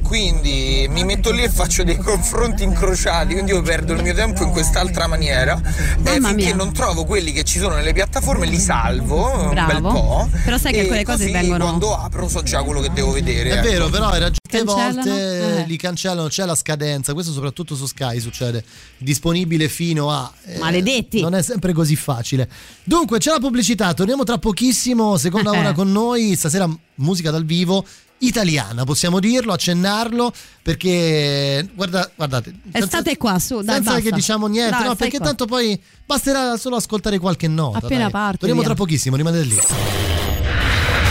quindi mi metto lì e faccio dei confronti incrociati, quindi io perdo il mio tempo in quest'altra maniera finché non trovo quelli che ci sono nelle piattaforme, li salvo. Bravo. Un bel po'. Però sai che quelle cose vengono, quando apro so già quello che devo vedere. È vero, però hai ragione, volte li cancellano, c'è la scadenza, questo soprattutto su Sky succede, disponibile fino a maledetti. Non è sempre così facile. Dunque c'è la pubblicità, torniamo tra pochissimo, seconda ora con noi, stasera musica dal vivo italiana, possiamo dirlo, accennarlo, perché guardate state qua su, dai, senza basta che diciamo niente, dai, no, perché qua tanto poi basterà solo ascoltare qualche nota appena parte. Torniamo tra pochissimo, rimanete lì.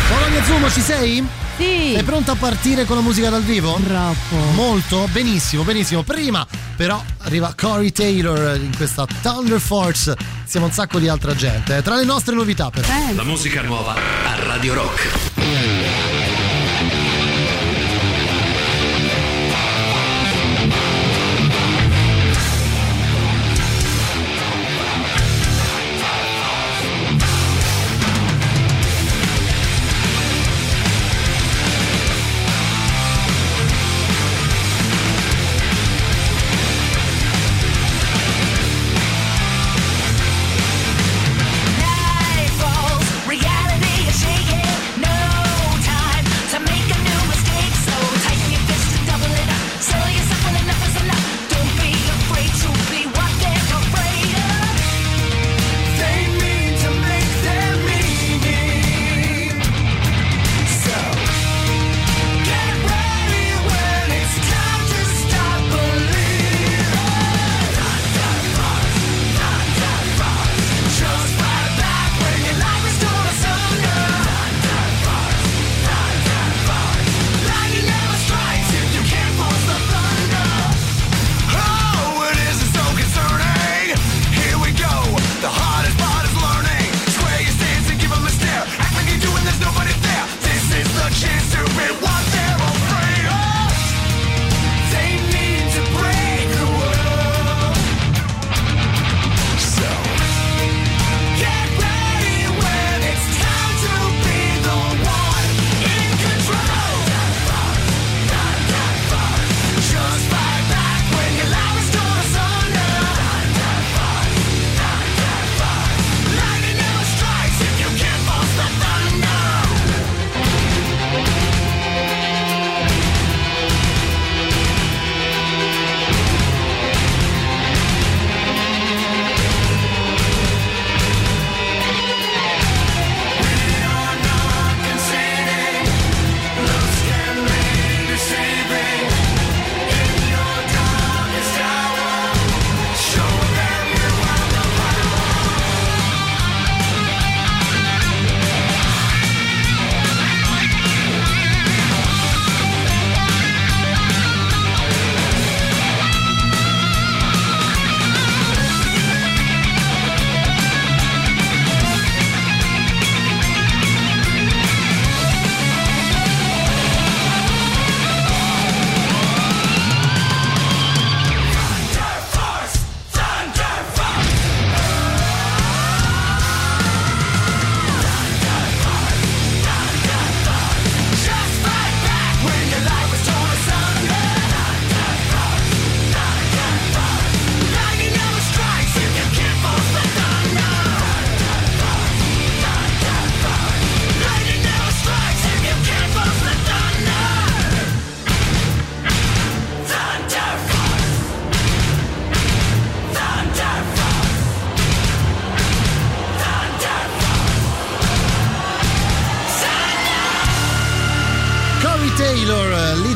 Paolonia Abzumo, ci sei? Sì. È pronta a partire con la musica dal vivo? Troppo. Molto? Benissimo, benissimo. Prima però arriva Corey Taylor in questa Thunder Force. Siamo un sacco di altra gente. Tra le nostre novità però. La musica nuova a Radio Rock. No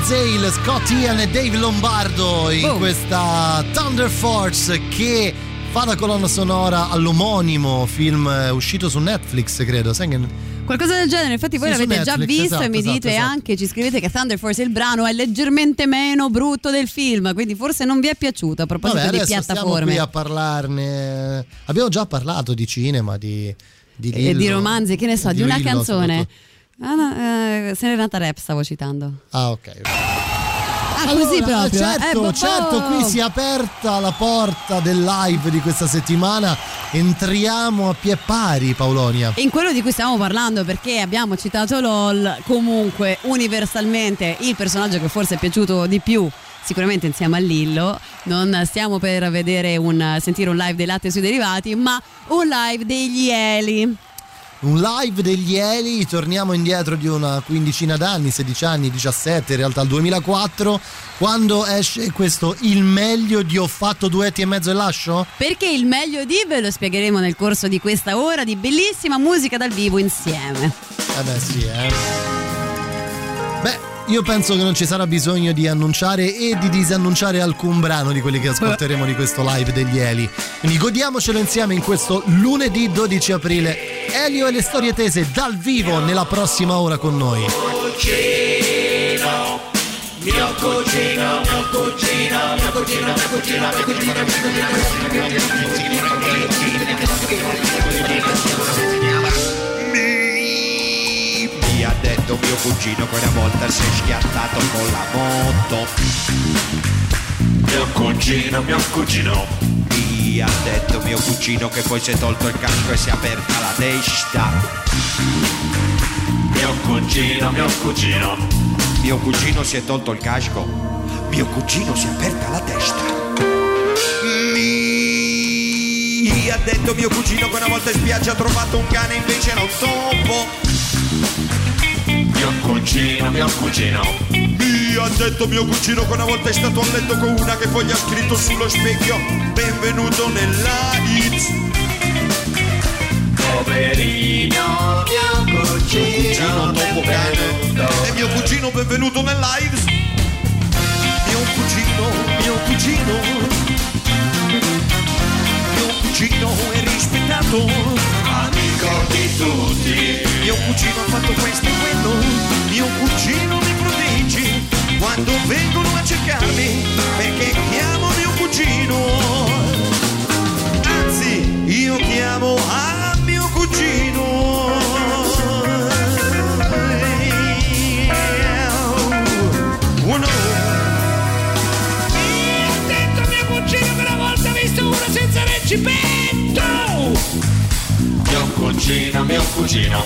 Zale, Scott Ian e Dave Lombardo in questa Thunder Force che fa la colonna sonora all'omonimo film uscito su Netflix, credo. Sai che... qualcosa del genere, infatti voi sì, l'avete Netflix, già visto, esatto, e mi dite esatto. Anche ci scrivete che Thunder Force, il brano, è leggermente meno brutto del film, quindi forse non vi è piaciuto. A proposito di piattaforme, stiamo qui a parlarne, abbiamo già parlato di cinema, di Lillo, di romanzi, che ne so, di una Lillo, canzone Serenata Rap stavo citando. Ah, ok. Ah, allora, così proprio, certo, certo, qui si è aperta la porta del live di questa settimana. Entriamo a pie pari, Paolonia, in quello di cui stiamo parlando, perché abbiamo citato LOL. Comunque universalmente il personaggio che forse è piaciuto di più, sicuramente insieme a Lillo, non stiamo per vedere sentire un live dei latte sui derivati, ma un live degli Eli. Un live degli Eli, torniamo indietro di una quindicina d'anni, 16 anni, 17, in realtà al 2004, quando esce questo Il meglio di Ho fatto duetti e mezzo e lascio? Perché il meglio di ve lo spiegheremo nel corso di questa ora di bellissima musica dal vivo insieme. Eh beh sì, Beh, io penso che non ci sarà bisogno di annunciare e di disannunciare alcun brano di quelli che ascolteremo di questo live degli Eli. Quindi godiamocelo insieme in questo lunedì 12 aprile. Elio e le storie tese dal vivo nella prossima ora con noi. Ha detto mio cugino quella volta si è schiantato con la moto. Mio cugino mi ha detto mio cugino che poi si è tolto il casco e si è aperta la testa. Mio cugino si è tolto il casco. Mio cugino si è aperta la testa. Mi ha detto mio cugino che una volta in spiaggia ha trovato un cane invece era un topo. Mio cugino mi ha detto mio cugino che una volta è stato a letto con una che poi gli ha scritto sullo specchio benvenuto nell'AIDS. Poverino mio cugino topocano. E mio cugino benvenuto nell'AIDS. Mio cugino è rispettato, amico di tutti. Mio cugino ha fatto questo e quello, mio cugino mi protegge quando vengono a cercarmi, perché chiamo mio cugino. Anzi, io chiamo a mio cugino. Oh no. Mi ha detto mio cugino che una volta ha visto uno senza reggimento. Mio cugino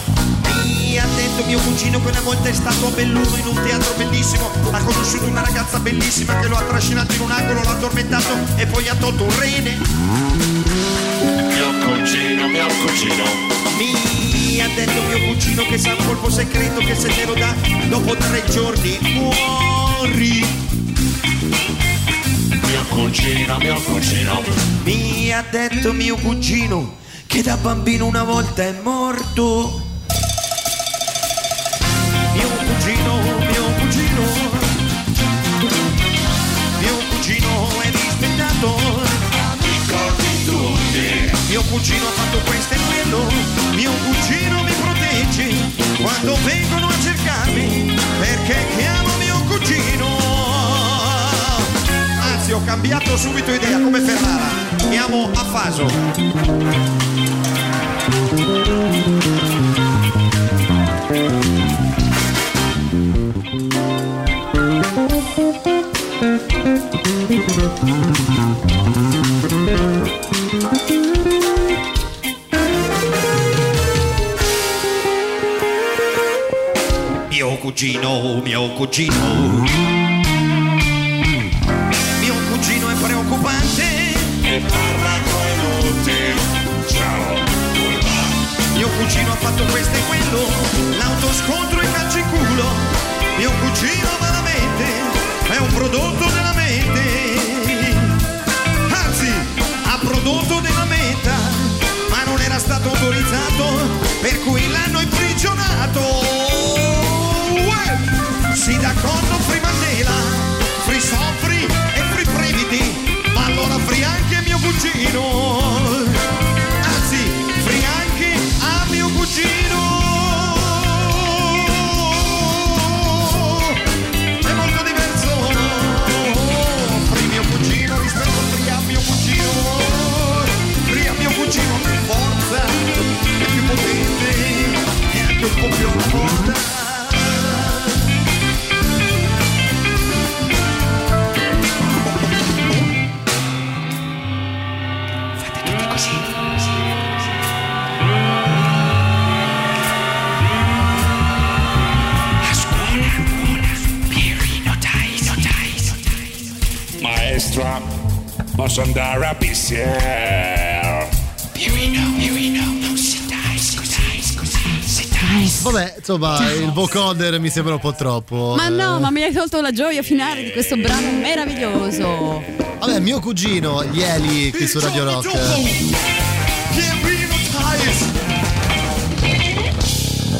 mi ha detto mio cugino che una volta è stato a Belluno in un teatro bellissimo. Ha conosciuto una ragazza bellissima che lo ha trascinato in un angolo, l'ha tormentato e poi gli ha tolto un rene. Mio cugino mi ha detto mio cugino che sa un colpo segreto che se te lo dà dopo 3 giorni muori. Mio cugino mi ha detto mio cugino che da bambino una volta è morto. Mio cugino è rispettato, amico di tutti. Mio cugino ha fatto questo e quello, mio cugino mi protegge quando vengono a cercarmi, perché chiamo mio cugino. Anzi, ho cambiato subito idea come Ferrara, chiamo a Faso. Mio cugino è preoccupante e parla con tutti. Ciao. Mio cugino ha fatto questo e quello, l'autoscontro e calcio in culo. Mio cugino veramente è un prodotto della mente, anzi ha prodotto della meta, ma non era stato autorizzato, per cui l'hanno imprigionato. Si d'accordo prima te. destra, posso andare a pissiare. Vabbè, insomma, il vocoder mi sembra un po' troppo. Ma no, ma mi hai tolto la gioia finale di questo brano meraviglioso. Vabbè, mio cugino, gli Eli, qui su Radio Rock.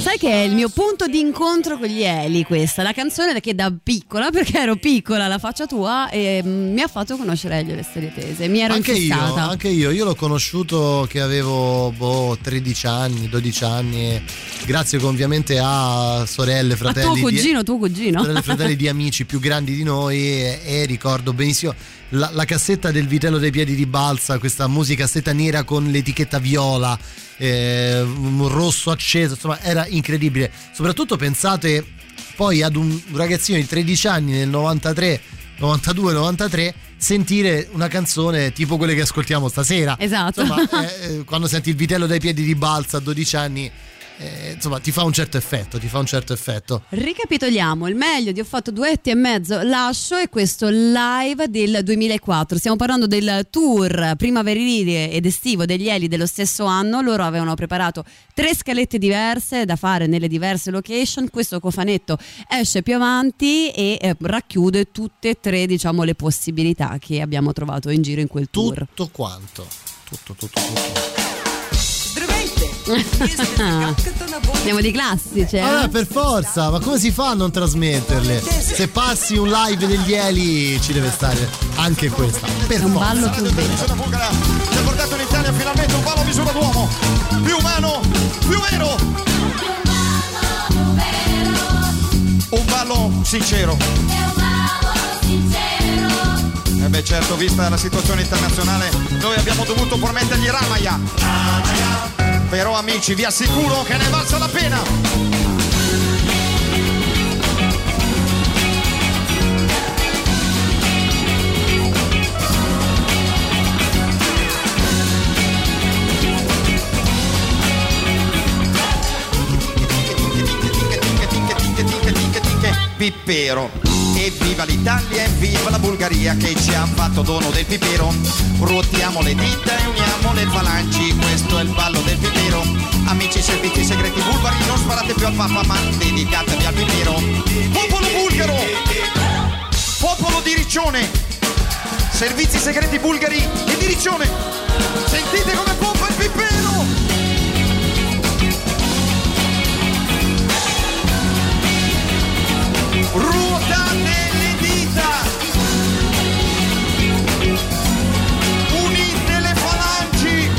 Sai che è il mio punto di incontro con gli Eli, questa, la canzone che da piccola, perché ero piccola, la faccia tua, e mi ha fatto conoscere Elio e le storie tese. Mi ero infissata. Anche io l'ho conosciuto che avevo 13 anni, 12 anni, e grazie ovviamente a sorelle, fratelli. Ma tuo cugino? Sorelle, fratelli di amici più grandi di noi, e ricordo benissimo la cassetta del Vitello dei piedi di balsa, questa musicassetta nera con l'etichetta viola, un rosso acceso, insomma era incredibile. Soprattutto pensate poi ad un ragazzino di 13 anni nel 93, 92, 93 sentire una canzone tipo quelle che ascoltiamo stasera. Esatto. Insomma, quando senti il Vitello dei piedi di balsa a 12 anni, insomma ti fa un certo effetto. Ricapitoliamo il meglio di Ho fatto 2,5 Lascio e questo live del 2004. Stiamo parlando del tour primaverile ed estivo degli Eli dello stesso anno. Loro avevano preparato 3 scalette diverse da fare nelle diverse location. Questo cofanetto esce più avanti e racchiude tutte e 3, diciamo, le possibilità che abbiamo trovato in giro in quel tour. Tutto quanto, tutto. Andiamo di classici, per forza, ma come si fa a non trasmetterle? Se passi un live degli Eli ci deve stare anche questa, per un ballo più bello. Ci ha portato in Italia finalmente un ballo a misura d'uomo, più umano, più vero, un ballo sincero. E beh, certo, vista la situazione internazionale noi abbiamo dovuto promettergli Ramaya. Però amici, vi assicuro che ne è valsa la pena. Pippero. Evviva l'Italia, evviva la Bulgaria che ci ha fatto dono del pipero. Ruotiamo le dita e uniamo le falangi, questo è il ballo del pipero. Amici, servizi segreti bulgari, non sparate più al Papa ma dedicatevi al pipero. Popolo bulgaro, popolo di Riccione, servizi segreti bulgari e di Riccione, sentite come pompa il pipero. Ruota nelle dita, unite le falangi.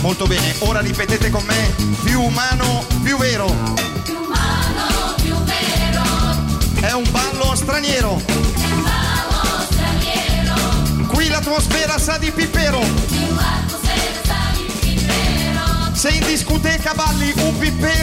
Molto bene, ora ripetete con me: più umano, più vero. Più umano, più vero. È un ballo straniero. È un ballo straniero. Qui l'atmosfera sa di pipero. Se in discoteca balli un pipero.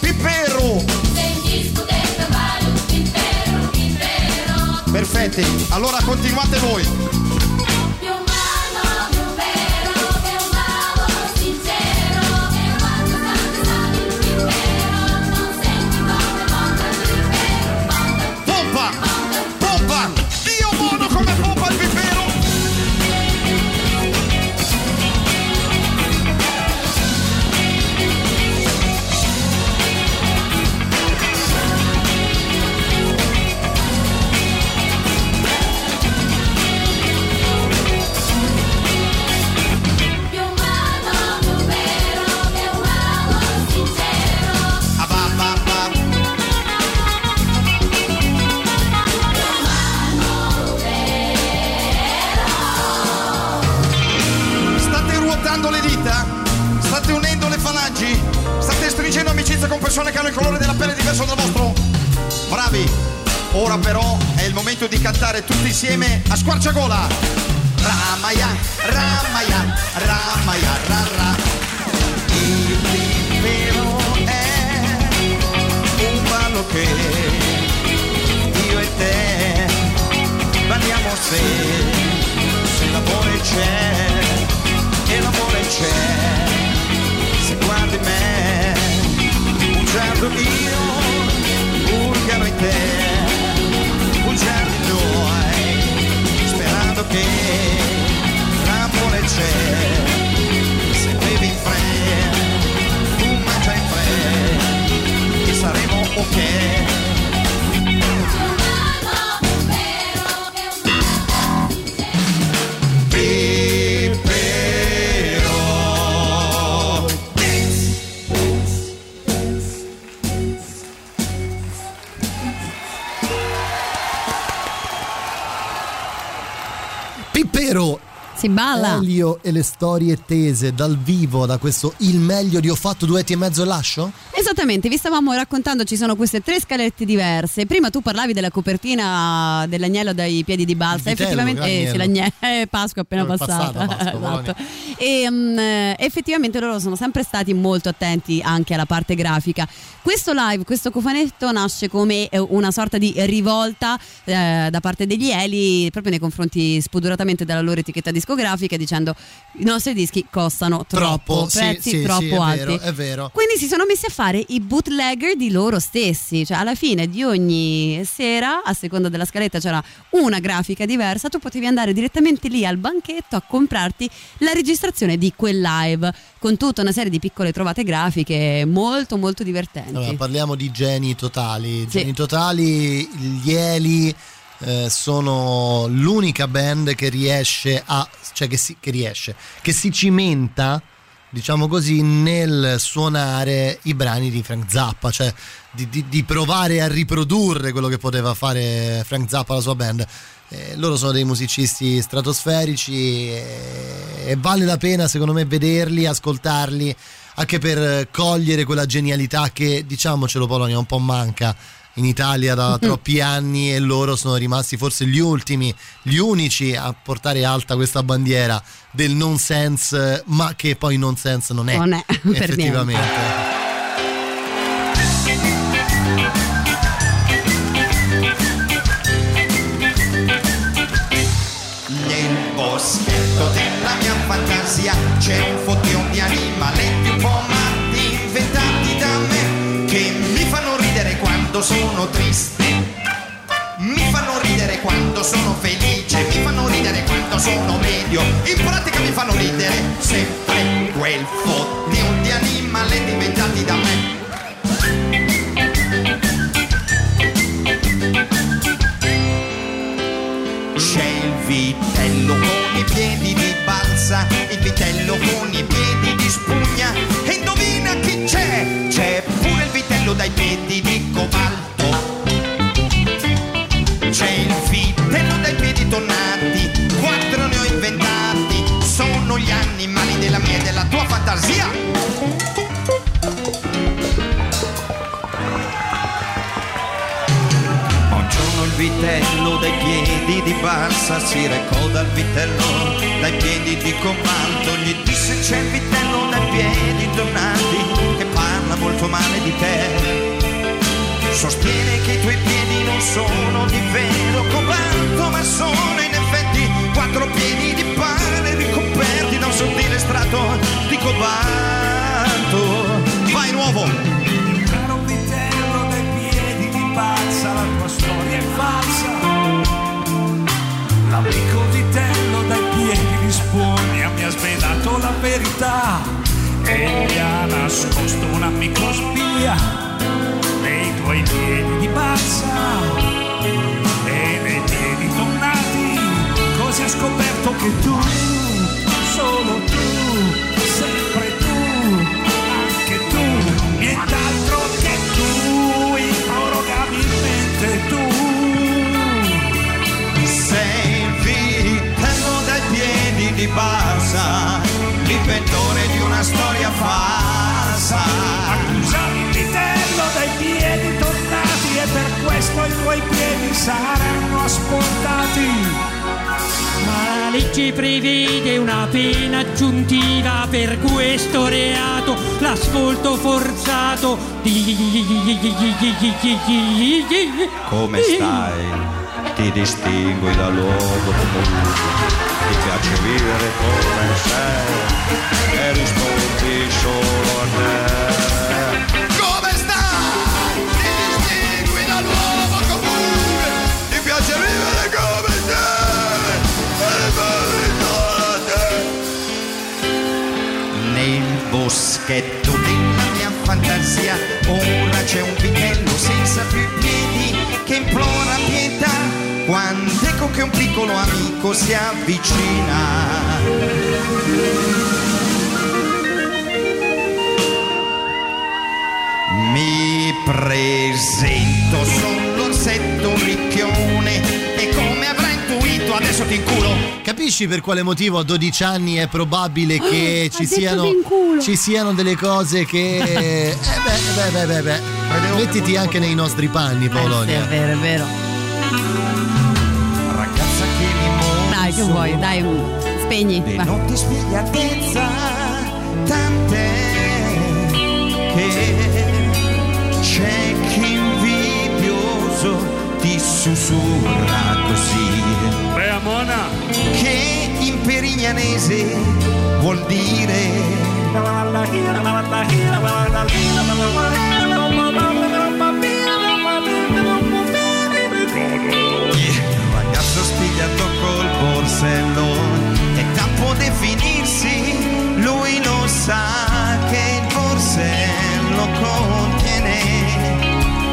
Se in discoteca balli un pipero. Perfetti, allora continuate voi. Più umano, più vero, è un ballo sincero. È un ballo tanto il pipero. Non senti come pompa il pipero. Pompa! Dio buono come pompa il pipero. Con persone che hanno il colore della pelle diverso dal vostro. Bravi. Ora però è il momento di cantare tutti insieme a squarciagola. Ramaya, Ramaya, Ramaya, Rara. Il pipero è un ballo che io e te balliamo se l'amore c'è. E l'amore c'è se guardi me. Io, Bulgaro e te. che Napoli c'è, se bevi in fred, tu mangia in fred, e saremo ok. Si balla. Elio e le storie tese dal vivo, da questo Il meglio di Ho fatto duetti e mezzo e lascio? Esattamente, vi stavamo raccontando, ci sono queste tre scalette diverse. Prima tu parlavi della copertina dell'agnello dai piedi di balsa, effettivamente l'agnello. Pasqua appena passata Pasqua, esatto. E effettivamente loro sono sempre stati molto attenti anche alla parte grafica. Questo live, questo cofanetto nasce come una sorta di rivolta da parte degli Eli proprio nei confronti spudoratamente della loro etichetta discografica, dicendo i nostri dischi costano troppo prezzi troppo alti. È vero. Quindi si sono messi a fare i bootlegger di loro stessi, cioè alla fine di ogni sera, a seconda della scaletta c'era una grafica diversa, tu potevi andare direttamente lì al banchetto a comprarti la registrazione di quel live, con tutta una serie di piccole trovate grafiche molto molto divertenti. Allora, parliamo di geni totali. Sì. Geni totali, gli Eli sono l'unica band che riesce a, cioè che si cimenta, diciamo così, nel suonare i brani di Frank Zappa, cioè di provare a riprodurre quello che poteva fare Frank Zappa, la sua band. Loro sono dei musicisti stratosferici e vale la pena secondo me vederli, ascoltarli, anche per cogliere quella genialità che, diciamocelo Polonia, un po' manca in Italia da troppi anni, e loro sono rimasti forse gli unici a portare alta questa bandiera del nonsense, ma che poi nonsense non è effettivamente niente. Nel boschetto della mia fantasia c'è un fottio di animaletti un po' matti inventati da me, che mi fanno ridere quando sono triste, mi fanno ridere quando sono felice, mi fanno ridere quando sono medio, in pratica mi fanno ridere sempre quel fottio di animaletti inventati da me. C'è il vitello con i piedi di balsa, il vitello con i piedi di spugna, e indovina chi c'è? C'è pure il vitello dai piedi di cobalto. C'è il vitello dai piedi tonnati, 4 ne ho inventati, sono gli animali della mia e della tua fantasia. Il vitello dai piedi di balsa si recò dal vitello dai piedi di cobalto, gli disse: c'è il vitello dai piedi tornati che parla molto male di te, sostiene che i tuoi piedi non sono di vero cobalto ma sono in effetti 4 piedi di pane ricoperti da un sottile strato di cobalto. Vai nuovo! Pazza, la tua storia è falsa, l'amico vitello dai piedi di spugna mi ha svelato la verità e mi ha nascosto un amico spia nei tuoi piedi di pazza e nei piedi tornati, così ha scoperto che tu, solo tu, sempre tu, anche tu, nient'altro che tu, probabilmente tu sei il vitello dai piedi di balsa, l'inventore di una storia falsa. Accusavi il vitello dai piedi tornati e per questo i tuoi piedi saranno asportati, ma la legge prevede una pena aggiuntiva per questo reato, l'ascolto forzato. Come stai? Ti distingui dall'uomo comune, ti piace vivere come sei e rispondi solo a te. Come stai? Ti distingui dall'uomo comune, ti piace vivere come sei. dischetto della mia fantasia. Ora c'è un vitello senza più piedi che implora pietà quando ecco che un piccolo amico si avvicina. Mi presento, sono l'orsetto ricchione e come avrai intuito adesso ti inculo. Capisci per quale motivo a 12 anni è probabile che ci siano delle cose che... Beh. Mettiti anche nei nostri panni, Paolonia. Sì, è vero. Ragazza che mi mozzo. Dai, che vuoi, dai, spegni. Le notti spigliatezza, tante che... C'è chi invidioso ti sussurra così. Beh, Mona! Che in perignanese vuol dire ragazzo spigliato col borsello è da può definirsi. Lui non sa che il borsello contiene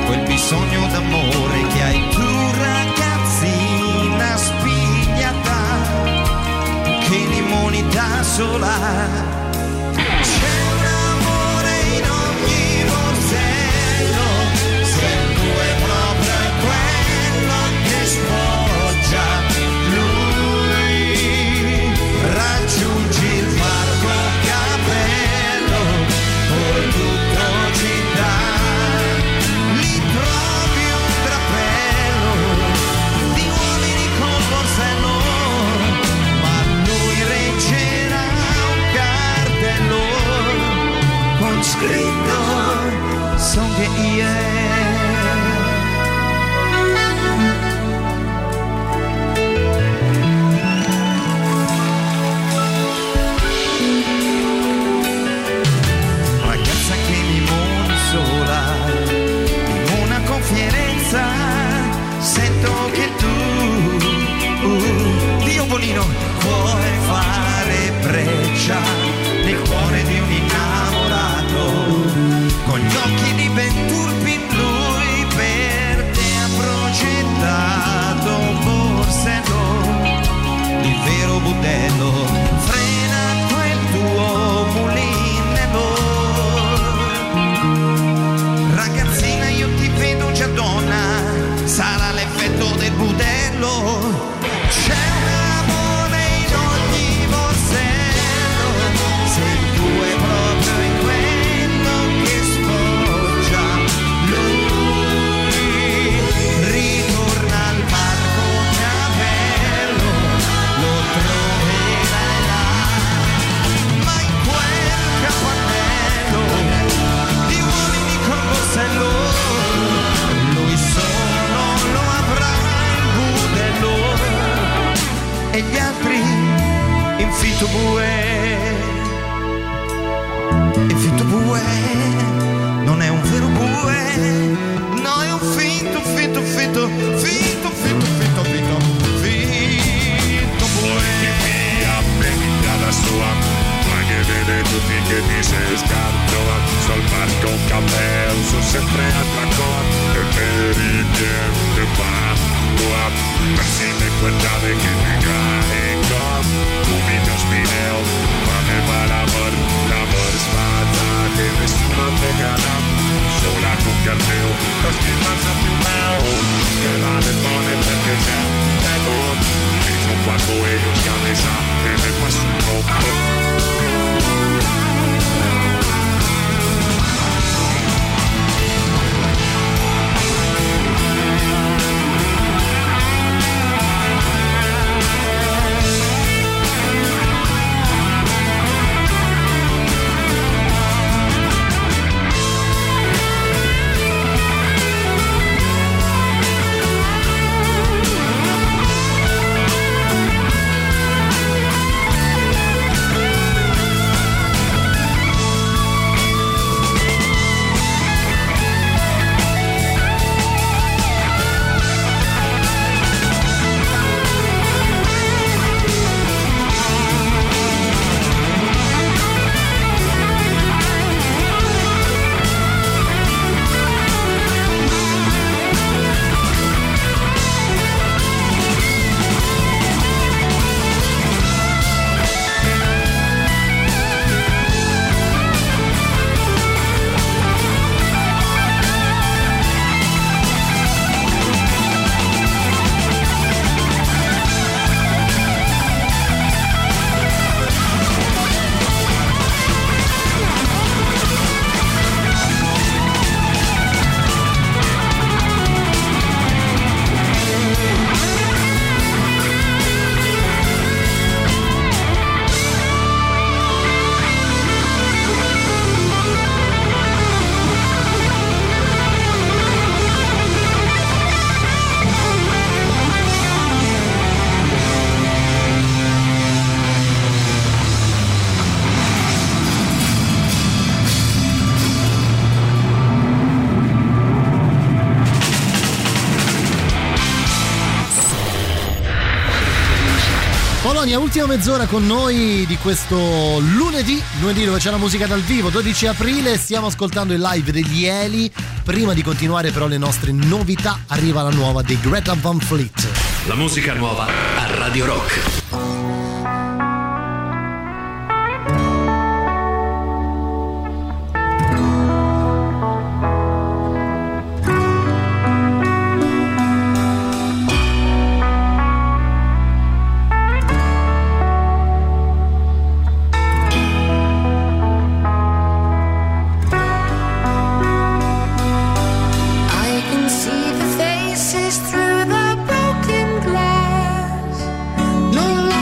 quel bisogno d'amore che hai tu, ragazzina spigliata, che l'immunità sola. Scritto son che io ragazza che mi consola in una confidenza sento che tu Dio bolino vuoi fare breccia nel cuore di un con gli occhi di Venturpin lui per te ha progettato un borsello il vero budello frenato è il tuo mulinello. Ragazzina io ti vedo già donna, sarà l'effetto del budello. C'è e gli altri in fitto bue non è un vero bue, no è un fitto bue che mi appena la sua ma che vede tutti che mi si scartoa sul barco cappello sono sempre attaccato e per il niente va. Per si me guardare che mi cae com un spinello ma me va l'amor spada che nessuno te galam sola con carteo la schimanza più meo che la depone perché c'è ego e con quattro ellos camisa e me passo un po'. Paolonia, ultima mezz'ora con noi di questo lunedì dove c'è la musica dal vivo, 12 aprile, stiamo ascoltando il live degli Eli. Prima di continuare però le nostre novità, arriva la nuova di Greta Van Fleet. La musica nuova a Radio Rock. See the faces through the broken glass. No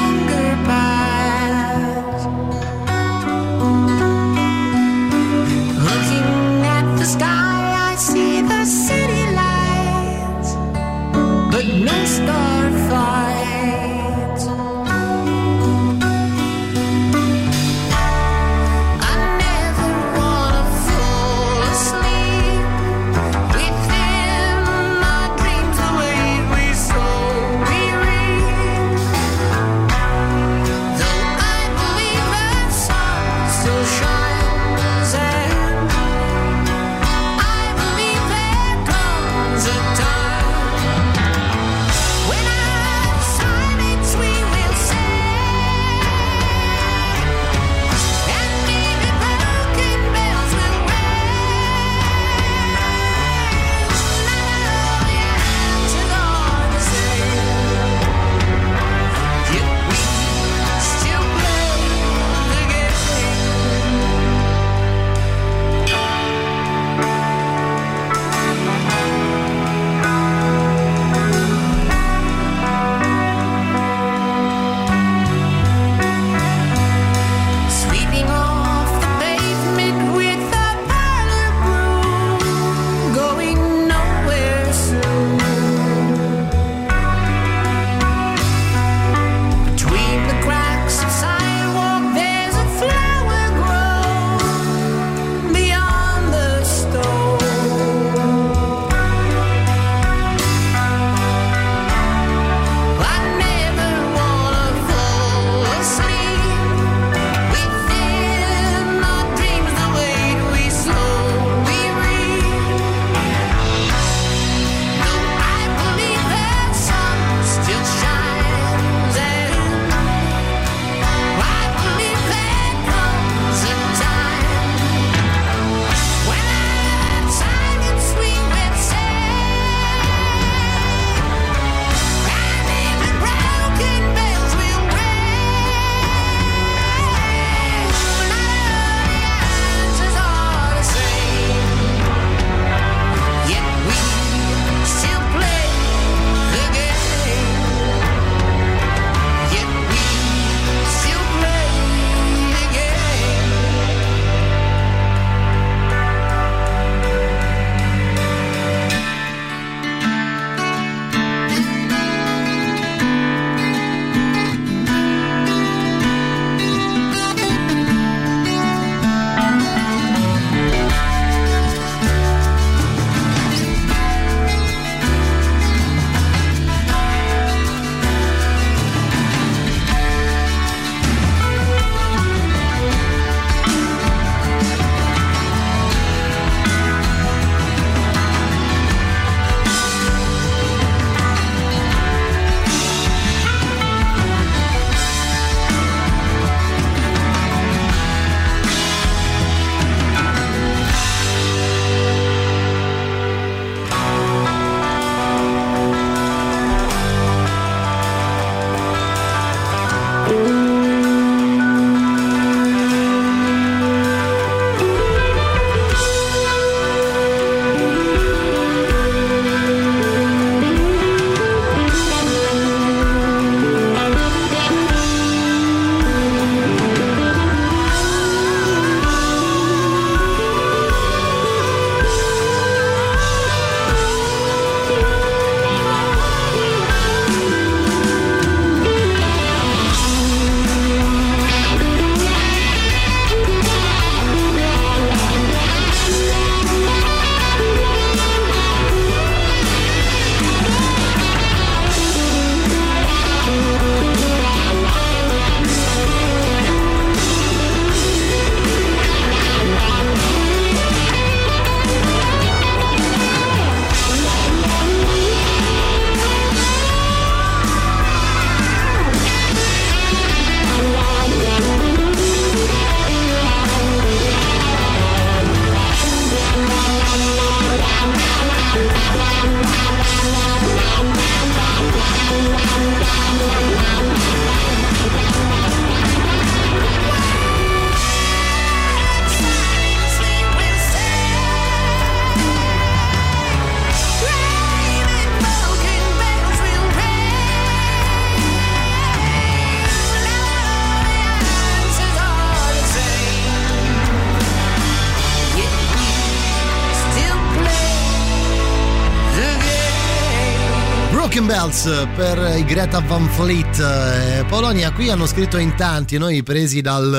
Bells per i Greta Van Fleet. Polonia, qui hanno scritto in tanti, noi presi dal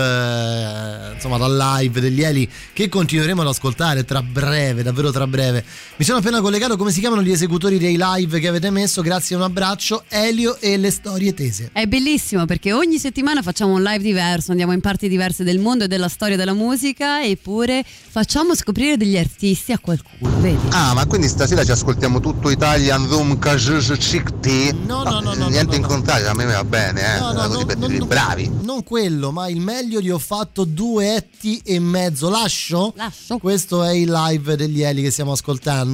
live degli Eli, che continueremo ad ascoltare tra breve, davvero tra breve. Mi sono appena collegato, come si chiamano gli esecutori dei live che avete messo? Grazie, un abbraccio. Elio e le storie tese. È bellissimo perché ogni settimana facciamo un live diverso, andiamo in parti diverse del mondo e della storia della musica, eppure facciamo scoprire degli artisti a qualcuno, vedi? Ah, ma quindi stasera ci ascoltiamo tutto Italian Zoom Cicti? No, niente, in contrario, a me va bene, bravi. Non quello, ma il meglio li ho fatto 2,5 etti. Lascio. Questo è il live degli Eli che stiamo ascoltando.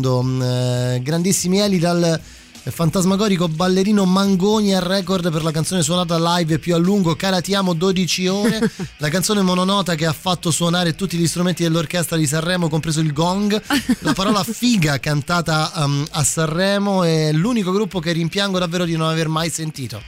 Grandissimi Eli, dal fantasmagorico ballerino Mangoni al record per la canzone suonata live più a lungo, Caratiamo, 12 ore, la canzone mononota che ha fatto suonare tutti gli strumenti dell'orchestra di Sanremo, compreso il gong, la parola figa cantata a Sanremo, è l'unico gruppo che rimpiango davvero di non aver mai sentito.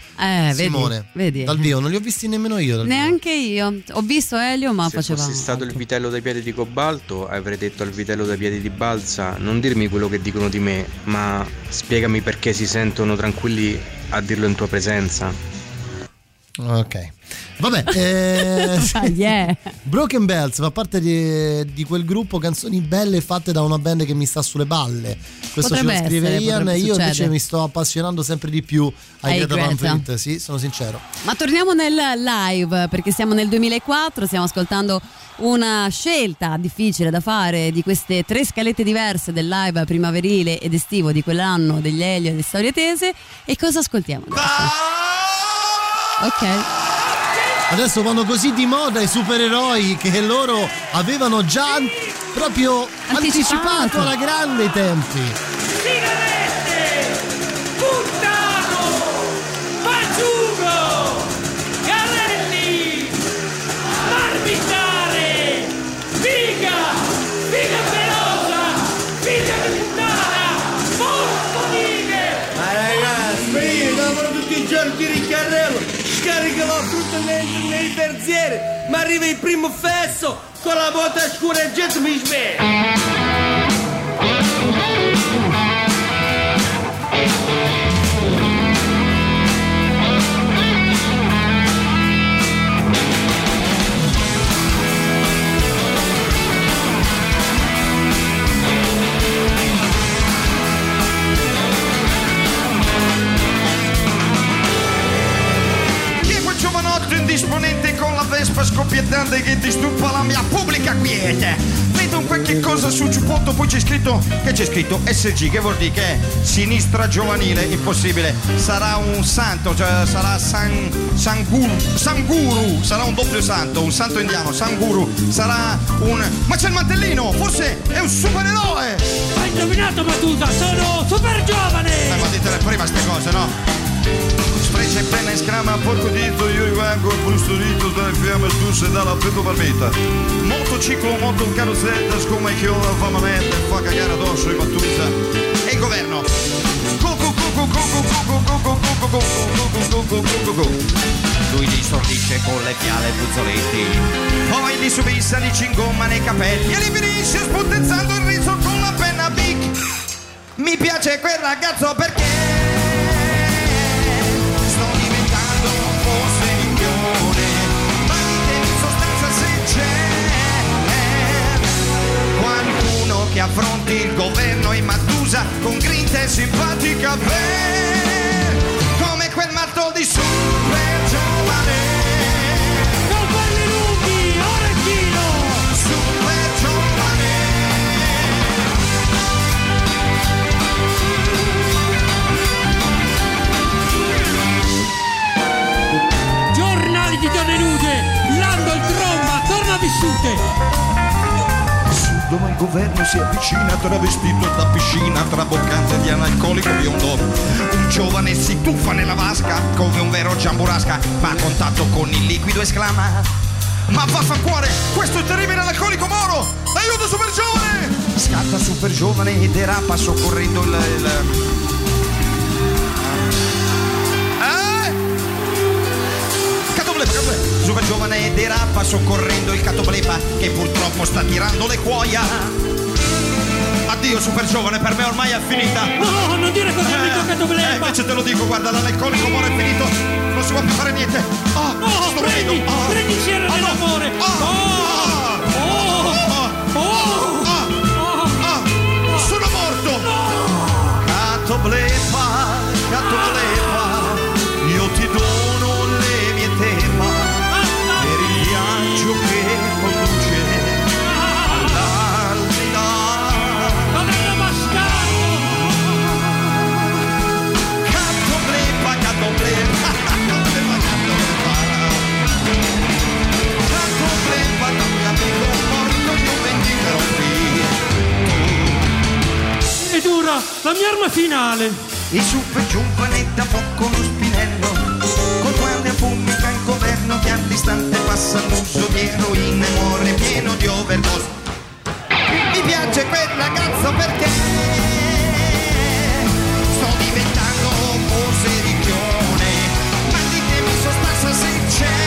Simone, vedi. Dal vivo non li ho visti nemmeno io, neanche io, ho visto Elio, ma facevamo, se fossi stato il vitello dai piedi di cobalto avrei detto al vitello dai piedi di balsa: non dirmi quello che dicono di me, ma spiegami perché che si sentono tranquilli a dirlo in tua presenza. Ok, vabbè. Yeah. Broken Bells fa parte di quel gruppo canzoni belle fatte da una band che mi sta sulle balle. Questo potrebbe ce lo scrive essere, Ian. Io succede. Invece mi sto appassionando sempre di più ai Greta Van Fleet, sì, sono sincero. Ma torniamo nel live, perché siamo nel 2004, stiamo ascoltando una scelta difficile da fare di queste tre scalette diverse del live primaverile ed estivo di quell'anno degli Elio e le storie tese. E cosa ascoltiamo adesso? Ok, adesso vanno così di moda i supereroi che loro avevano già proprio anticipato alla grande i tempi. Sigarette, puttano, Paciugo, Garelli, Barbitare, Figa pelosa, Figa di puttana, Portonine. Ma ragazzi, io lavoro tutti i giorni di Riccardello. Carica la frutta nel terziere, ma arriva il primo fesso con la bota scura e gente mi indisponente con la vespa scoppiettante che disturba la mia pubblica quiete. Vedo un qualche cosa sul giubbotto, poi c'è scritto SG, che vuol dire che sinistra giovanile, impossibile, sarà un santo, cioè sarà Sanguru, sarà un doppio santo, un santo indiano, Sanguru, sarà un... Ma c'è il mantellino, forse è un supereroe! Hai indovinato, Matuta, sono super giovane! Ma ditele prima ste cose, no? Sprece penna in scrama, porco dito, io rimango brustolito dalle fiamme stusse dalla freddo palmetta. Motociclo, moto, carrozzetta, scomma e chiola, fa manetta, fa cagare addosso in battuta. E il governo. Lui li stordisce con le fiale puzzoletti, poi li subissa, li cingomma nei capelli e li finisce sputezzando il riso con la penna Bic. Mi piace quel ragazzo perché... che affronti il governo in Matusa con grinta e simpatica beh, come quel matto di super giovane. Con quelli lunghi, orecchino, super giovane. Giornali di donne nude, Lando il tromba, torna vissute. Dove il governo si avvicina, travestito da piscina, traboccante di analcolico biondo. Un giovane si tuffa nella vasca come un vero giamburasca, ma a contatto con il liquido esclama: ma vaffanculo, questo è terribile analcolico Moro! Aiuto super giovane! Scatta super giovane e derapa soccorrendo il... Super giovane derapa soccorrendo il catoblepa che purtroppo sta tirando le cuoia. A addio super giovane, per me ormai è finita. No, non dire cosa mi tocca tu bleffa. Invece te lo dico, guarda, l'alcolico amore è finito, non si può più fare niente. Oh, oh, prendi, oh, prendi il cielo dell'amore. Oh, oh, oh, oh, oh, oh, oh, sono morto. No. Canto bleffa, canto bleffa, io ti dono le mie tepa per il viaggio che conduce ed ora la mia arma finale. I su e giù panetta poco lo spinello, con quale appunta il governo che all'istante passa l'uso di eroina e muore pieno di overdose. Mi piace quel ragazzo perché sto diventando un posericchione, ma di che mi sostanza se c'è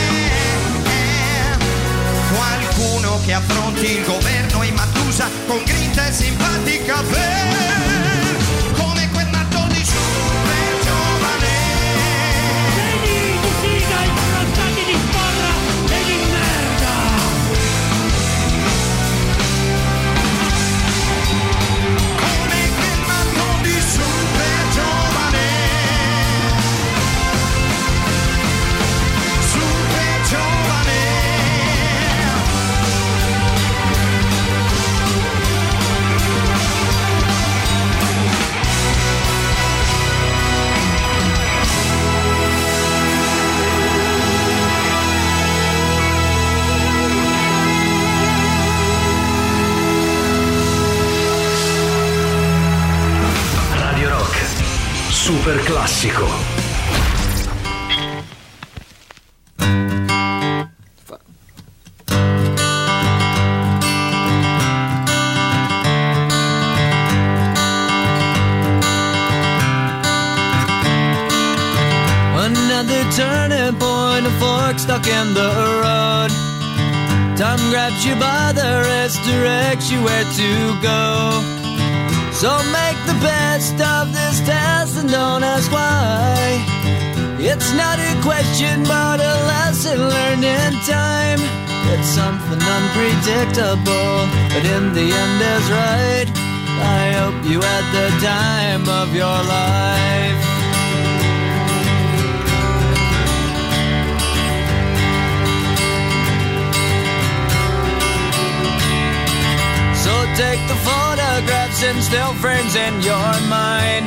qualcuno che affronti il governo in Matusa con grinta e simpatica per super classico. Another turning point, a fork stuck in the road. Time grabs you by the wrist, directs you where to go. So make the best of this test and don't ask why. It's not a question but a lesson learned in time. It's something unpredictable, but in the end is right. I hope you had the time of your life. So take the photographs and still frames in your mind,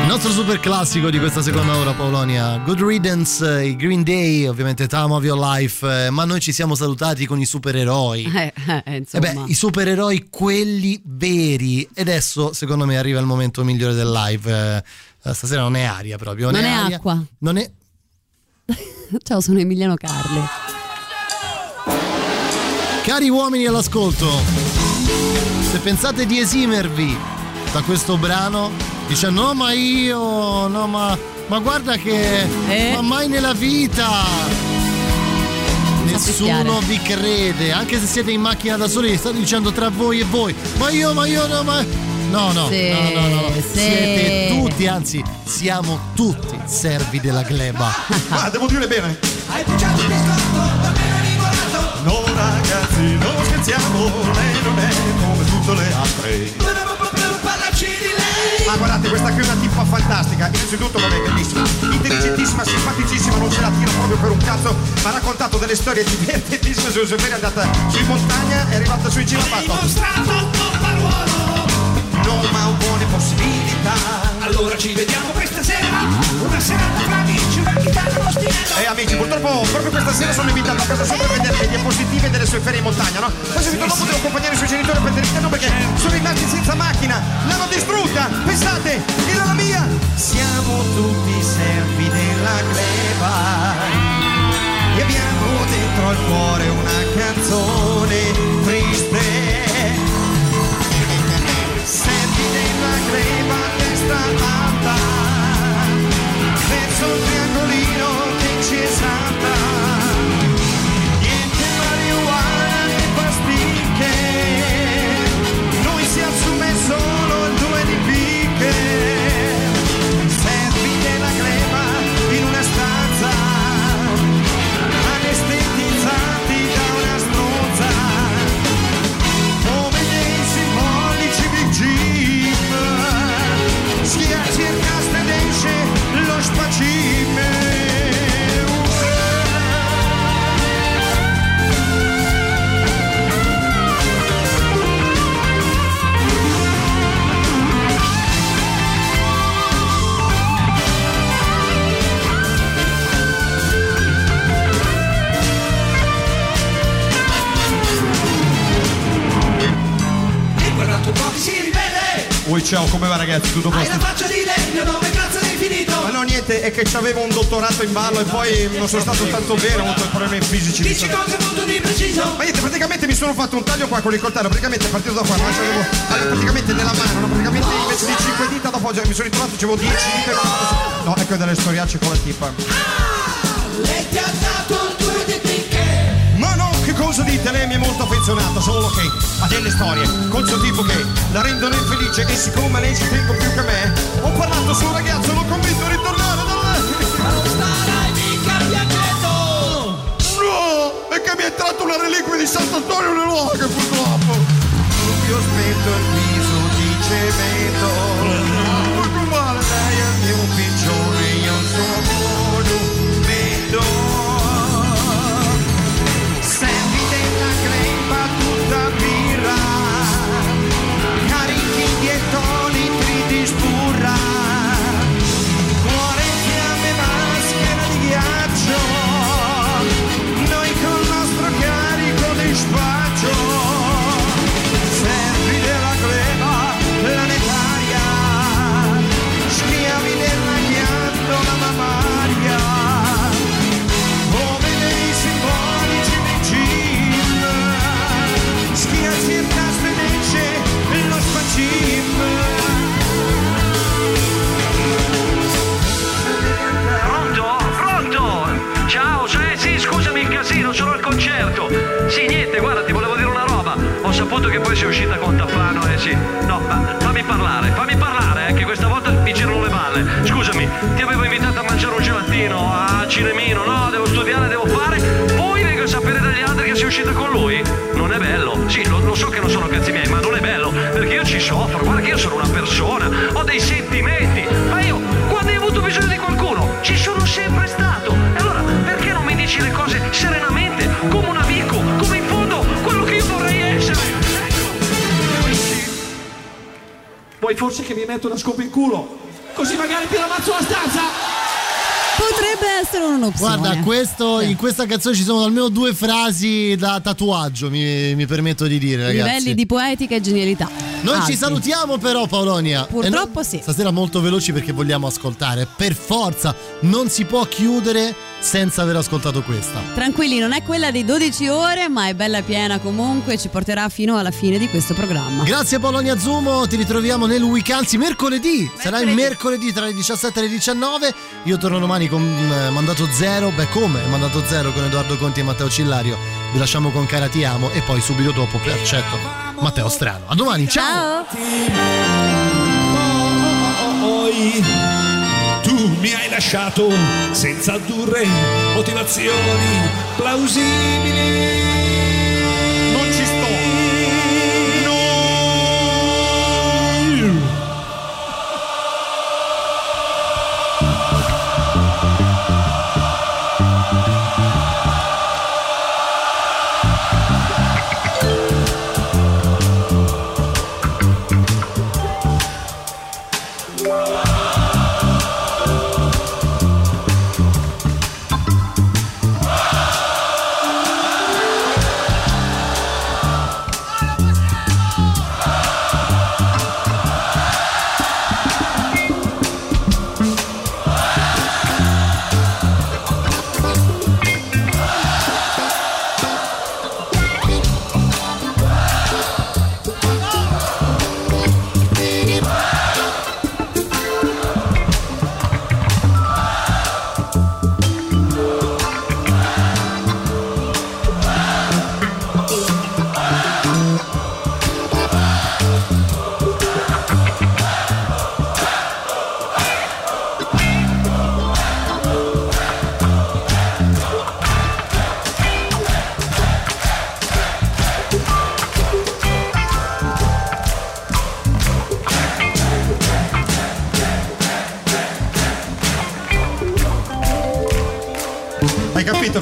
Il nostro super classico di questa seconda ora, Paolonia. Good Riddance, i Green Day, ovviamente Time of Your Life, ma noi ci siamo salutati con i supereroi. Insomma. I supereroi, quelli veri. E adesso, secondo me, arriva il momento migliore del live. Stasera non è aria proprio. Non è aria, acqua. Non è... Ciao, sono Emiliano Carli. Cari uomini all'ascolto, se pensate di esimervi da questo brano, dice no ma io, no ma guarda che ma mai nella vita nessuno vi crede, anche se siete in macchina da soli, state dicendo tra voi e voi ma io no ma... No. Siete tutti, anzi siamo tutti servi della gleba. Ma devo dire bene. Hai bruciato il biscotto, davvero rigorato. No ragazzi, non scherziamo, lei non è come tutte le altre. Dovevo proprio parlarci di lei. Ma guardate, questa qui è una tipa fantastica. Innanzitutto vabbè, bellissima, intelligentissima, simpaticissima, non ce la tiro proprio per un cazzo. Ma ha raccontato delle storie divertentissime sui suoi, è andata su in montagna, è arrivata su in cima. Hai mostrato il tuo paruolo. Ma ho buone possibilità. Allora ci vediamo questa sera. Una serata fra amici, una chitarra, uno stinello. Amici, purtroppo proprio questa sera sono invitato a casa sua per vedere le diapositive delle sue ferie in montagna, no? Poi subito dopo devo accompagnare i suoi genitori a prendere il treno perché sono rimasti senza macchina. L'hanno distrutta, pensate, era la mia. Siamo tutti servi della gleba e abbiamo dentro il cuore una canzone triste. Senti nella crema testa alta, verso un triangolino che ci esalta. Niente marijuana né pasticche, noi si assume solo il due di picche. Senti nella crema in una stanza, anestetizzati da una stronza. Schiacci il cast ed esce lo spacime. E guardato pochi si rivede. Oi ciao, come va ragazzi? Tutto bene? Hai la faccia di legno, dove cazzo l'hai finito? Ma no niente, è che c'avevo un dottorato in ballo e poi non sono stato tanto bene, ho avuto problemi fisici. Dici cose molto di preciso. Ma niente, praticamente mi sono fatto un taglio qua con il coltello, praticamente è partito da qua, ma c'avevo praticamente nella mano, praticamente invece di 5 dita dopo mi sono ritrovato, c'avevo 10 dita. No, ecco delle storiacce con la tipa. Ah, lei ti ha dato il duro di picche. Ma no, che cosa dite? Lei mi è molto affezionato, solo che ha delle storie col suo tipo che la rendono infelice e siccome lei ci tengo più che me, ho parlato su un ragazzo, l'ho convinto a ritornare da lei. Ma non starai mica piangendo! No! È che mi è entrato una reliquia di Sant'Antonio nelle Loghe, purtroppo! Io spento il viso di cemento, ma male lei è il mio piccione, io sono monumento. Sì, niente, guarda, ti volevo dire una roba. Ho saputo che poi sei uscita con Tappano, sì. No, ma fammi parlare, che questa volta mi girano le balle. Scusami, ti avevo invitato a mangiare un gelatino a Cinemino. No, devo studiare, devo fare. Poi vengo a sapere dagli altri che sei uscita con lui. Non è bello. Sì, lo so che non sono cazzi miei, ma non è bello. Perché io ci soffro, guarda che io sono una persona, ho dei sentimenti. Ma io, quando hai avuto bisogno di qualcuno, ci sono sempre stato. E allora, perché non mi dici le cose serenamente, come un amico, come in fondo quello che io vorrei essere? Vuoi forse che mi metto una scopa in culo? Così magari ti ramazzo la stanza? Potrebbe potrebbe essere un'opzione. Guarda, questo, in questa canzone ci sono almeno due frasi da tatuaggio, mi permetto di dire, ragazzi. Livelli di poetica e genialità. Noi ci salutiamo però, Paolonia. Purtroppo sì. Stasera molto veloci perché vogliamo ascoltare. Per forza, non si può chiudere senza aver ascoltato questa. Tranquilli, non è quella di 12 ore, ma è bella piena comunque, ci porterà fino alla fine di questo programma. Grazie Paolonia Abzumo, ti ritroviamo nel weekend, anzi mercoledì. Sarà il mercoledì tra le 17 e le 19. Io torno domani con Mandato Zero, Mandato Zero con Edoardo Conti e Matteo Cillario. Vi lasciamo con Cara Ti Amo e poi subito dopo Percetto Matteo Strano. A domani, ciao! Ciao. Tu mi hai lasciato senza addurre motivazioni plausibili. Non ci sto.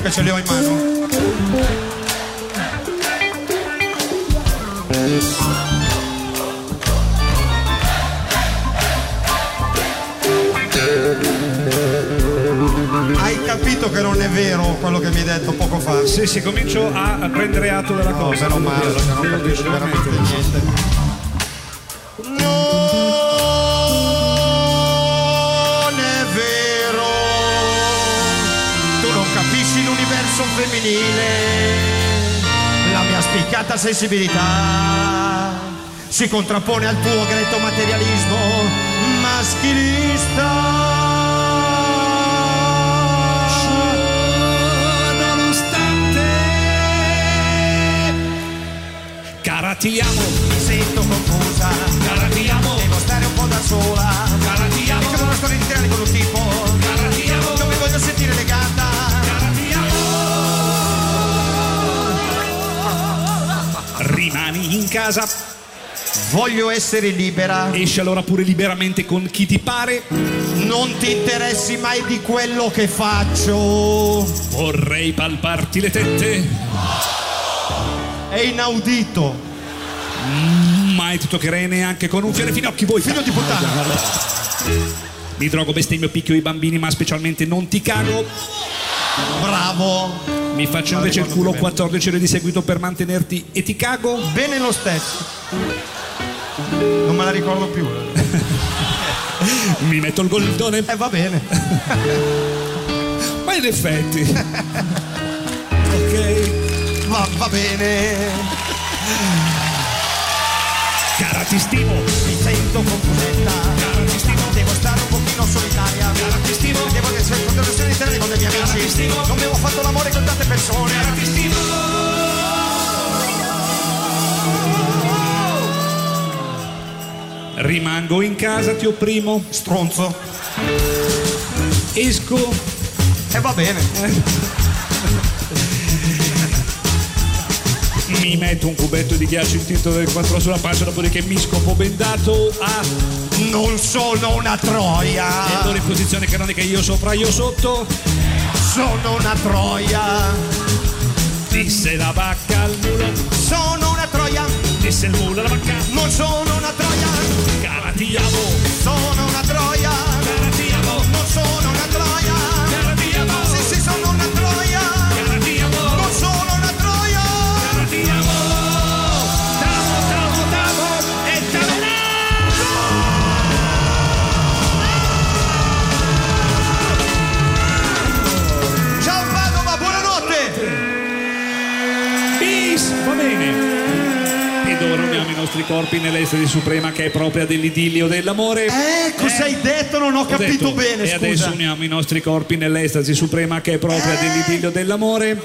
Che ce li ho in mano. Hai capito che non è vero quello che mi hai detto poco fa? Sì, comincio a prendere atto della cosa. Meno male, perché non capisci veramente niente. Femminile, la mia spiccata sensibilità si contrappone al tuo gretto materialismo maschilista. Nonostante, cara ti amo, mi sento confusa, cara ti amo, devo stare un po' da sola, cara ti amo, facciamo una storia intera con un tipo, cara ti amo, non mi voglio sentire legata. Rimani in casa. Voglio essere libera. Esci allora pure liberamente con chi ti pare. Non ti interessi mai di quello che faccio. Vorrei palparti le tette. È inaudito. Mai ti toccherei neanche con un fiore finocchi, voi figlio di puttana. Mi drogo, bestemmio, picchio i bambini, ma specialmente non ti cago. Bravo. Mi faccio invece il culo 14 ore di seguito per mantenerti e ti cago? Bene lo stesso. Non me la ricordo più. Mi metto il goldone. Va bene. Ma in effetti. Ok. Va bene. Cara ti stimo. Mi sento confusetta. Cara ti stimo. Devo stare un pochino solitaria. Cara ti stimo. Devo essere con delle sue interne con dei miei amici. Non avevo fatto l'amore con tante persone. Cara ti stimo. Rimango in casa, ti opprimo. Stronzo. Esco. Va bene. Mi metto un cubetto di ghiaccio in tinto del 4 sulla pancia, dopodiché mi scopo bendato a... Non sono una troia. E allora in posizione canonica io sopra, io sotto. Sono una troia. Disse la vacca al mulo. Sono una troia. Disse il mulo alla vacca. Non sono una troia. Cara ti amo. Sono una troia. Cara ti amo. Non sono una troia. Cara ti amo. Bene. Ed ora uniamo i nostri corpi nell'estasi suprema che è propria dell'idillio dell'amore. Cosa hai detto? Non ho capito bene, scusa. E adesso uniamo i nostri corpi nell'estasi suprema che è propria dell'idillio dell'amore.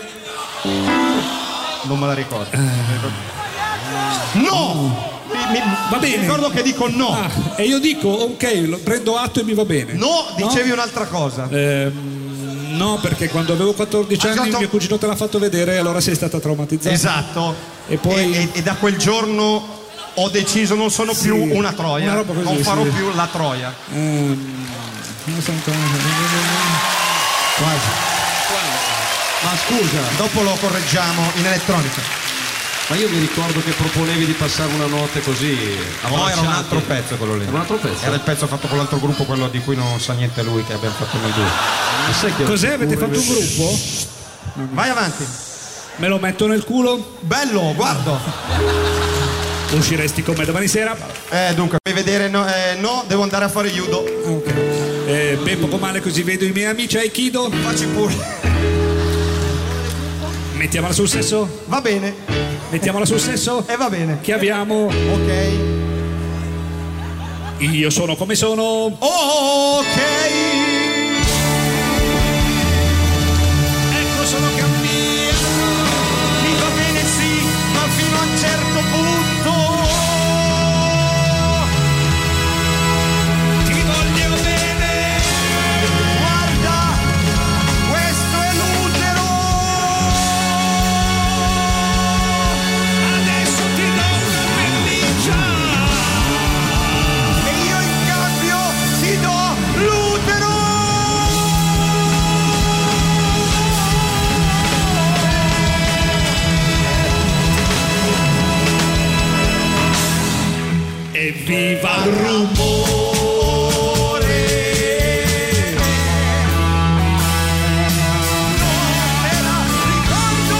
Non me la ricordo. No! Va bene. Mi ricordo che dico no. E io dico ok, prendo atto e mi va bene. No, dicevi no? Un'altra cosa. No, perché quando avevo 14 anni mio cugino te l'ha fatto vedere e allora sei stata traumatizzata. Esatto. E poi e da quel giorno ho deciso non sono più una troia, una così, non farò più la troia. Non so ancora. Quasi. Ma scusa, dopo lo correggiamo in elettronica. Ma io mi ricordo che proponevi di passare una notte così. No, era un altro pezzo quello lì. Era un altro pezzo? Era il pezzo fatto con l'altro gruppo, quello di cui non sa niente lui, che abbiamo fatto noi due. Cos'è? Avete fatto un gruppo? Vai avanti. Me lo metto nel culo? Bello, guardo. Usciresti con me domani sera? Dunque, per vedere no, devo andare a fare judo. Ok. Beh, poco male, così vedo i miei amici aikido. Facci pure. Mettiamola sul sesso? Va bene. Mettiamola sul sesso? Va bene. Che abbiamo? Ok. Io sono come sono. Ok. Ecco, sono cambiato. Mi va bene sì, ma fino a un certo punto. Ti voglio bene. Guarda, questo è l'utero. Adesso ti do una pelliccia e io in cambio ti do l'utero. Evviva il rumore. Non era ricordo.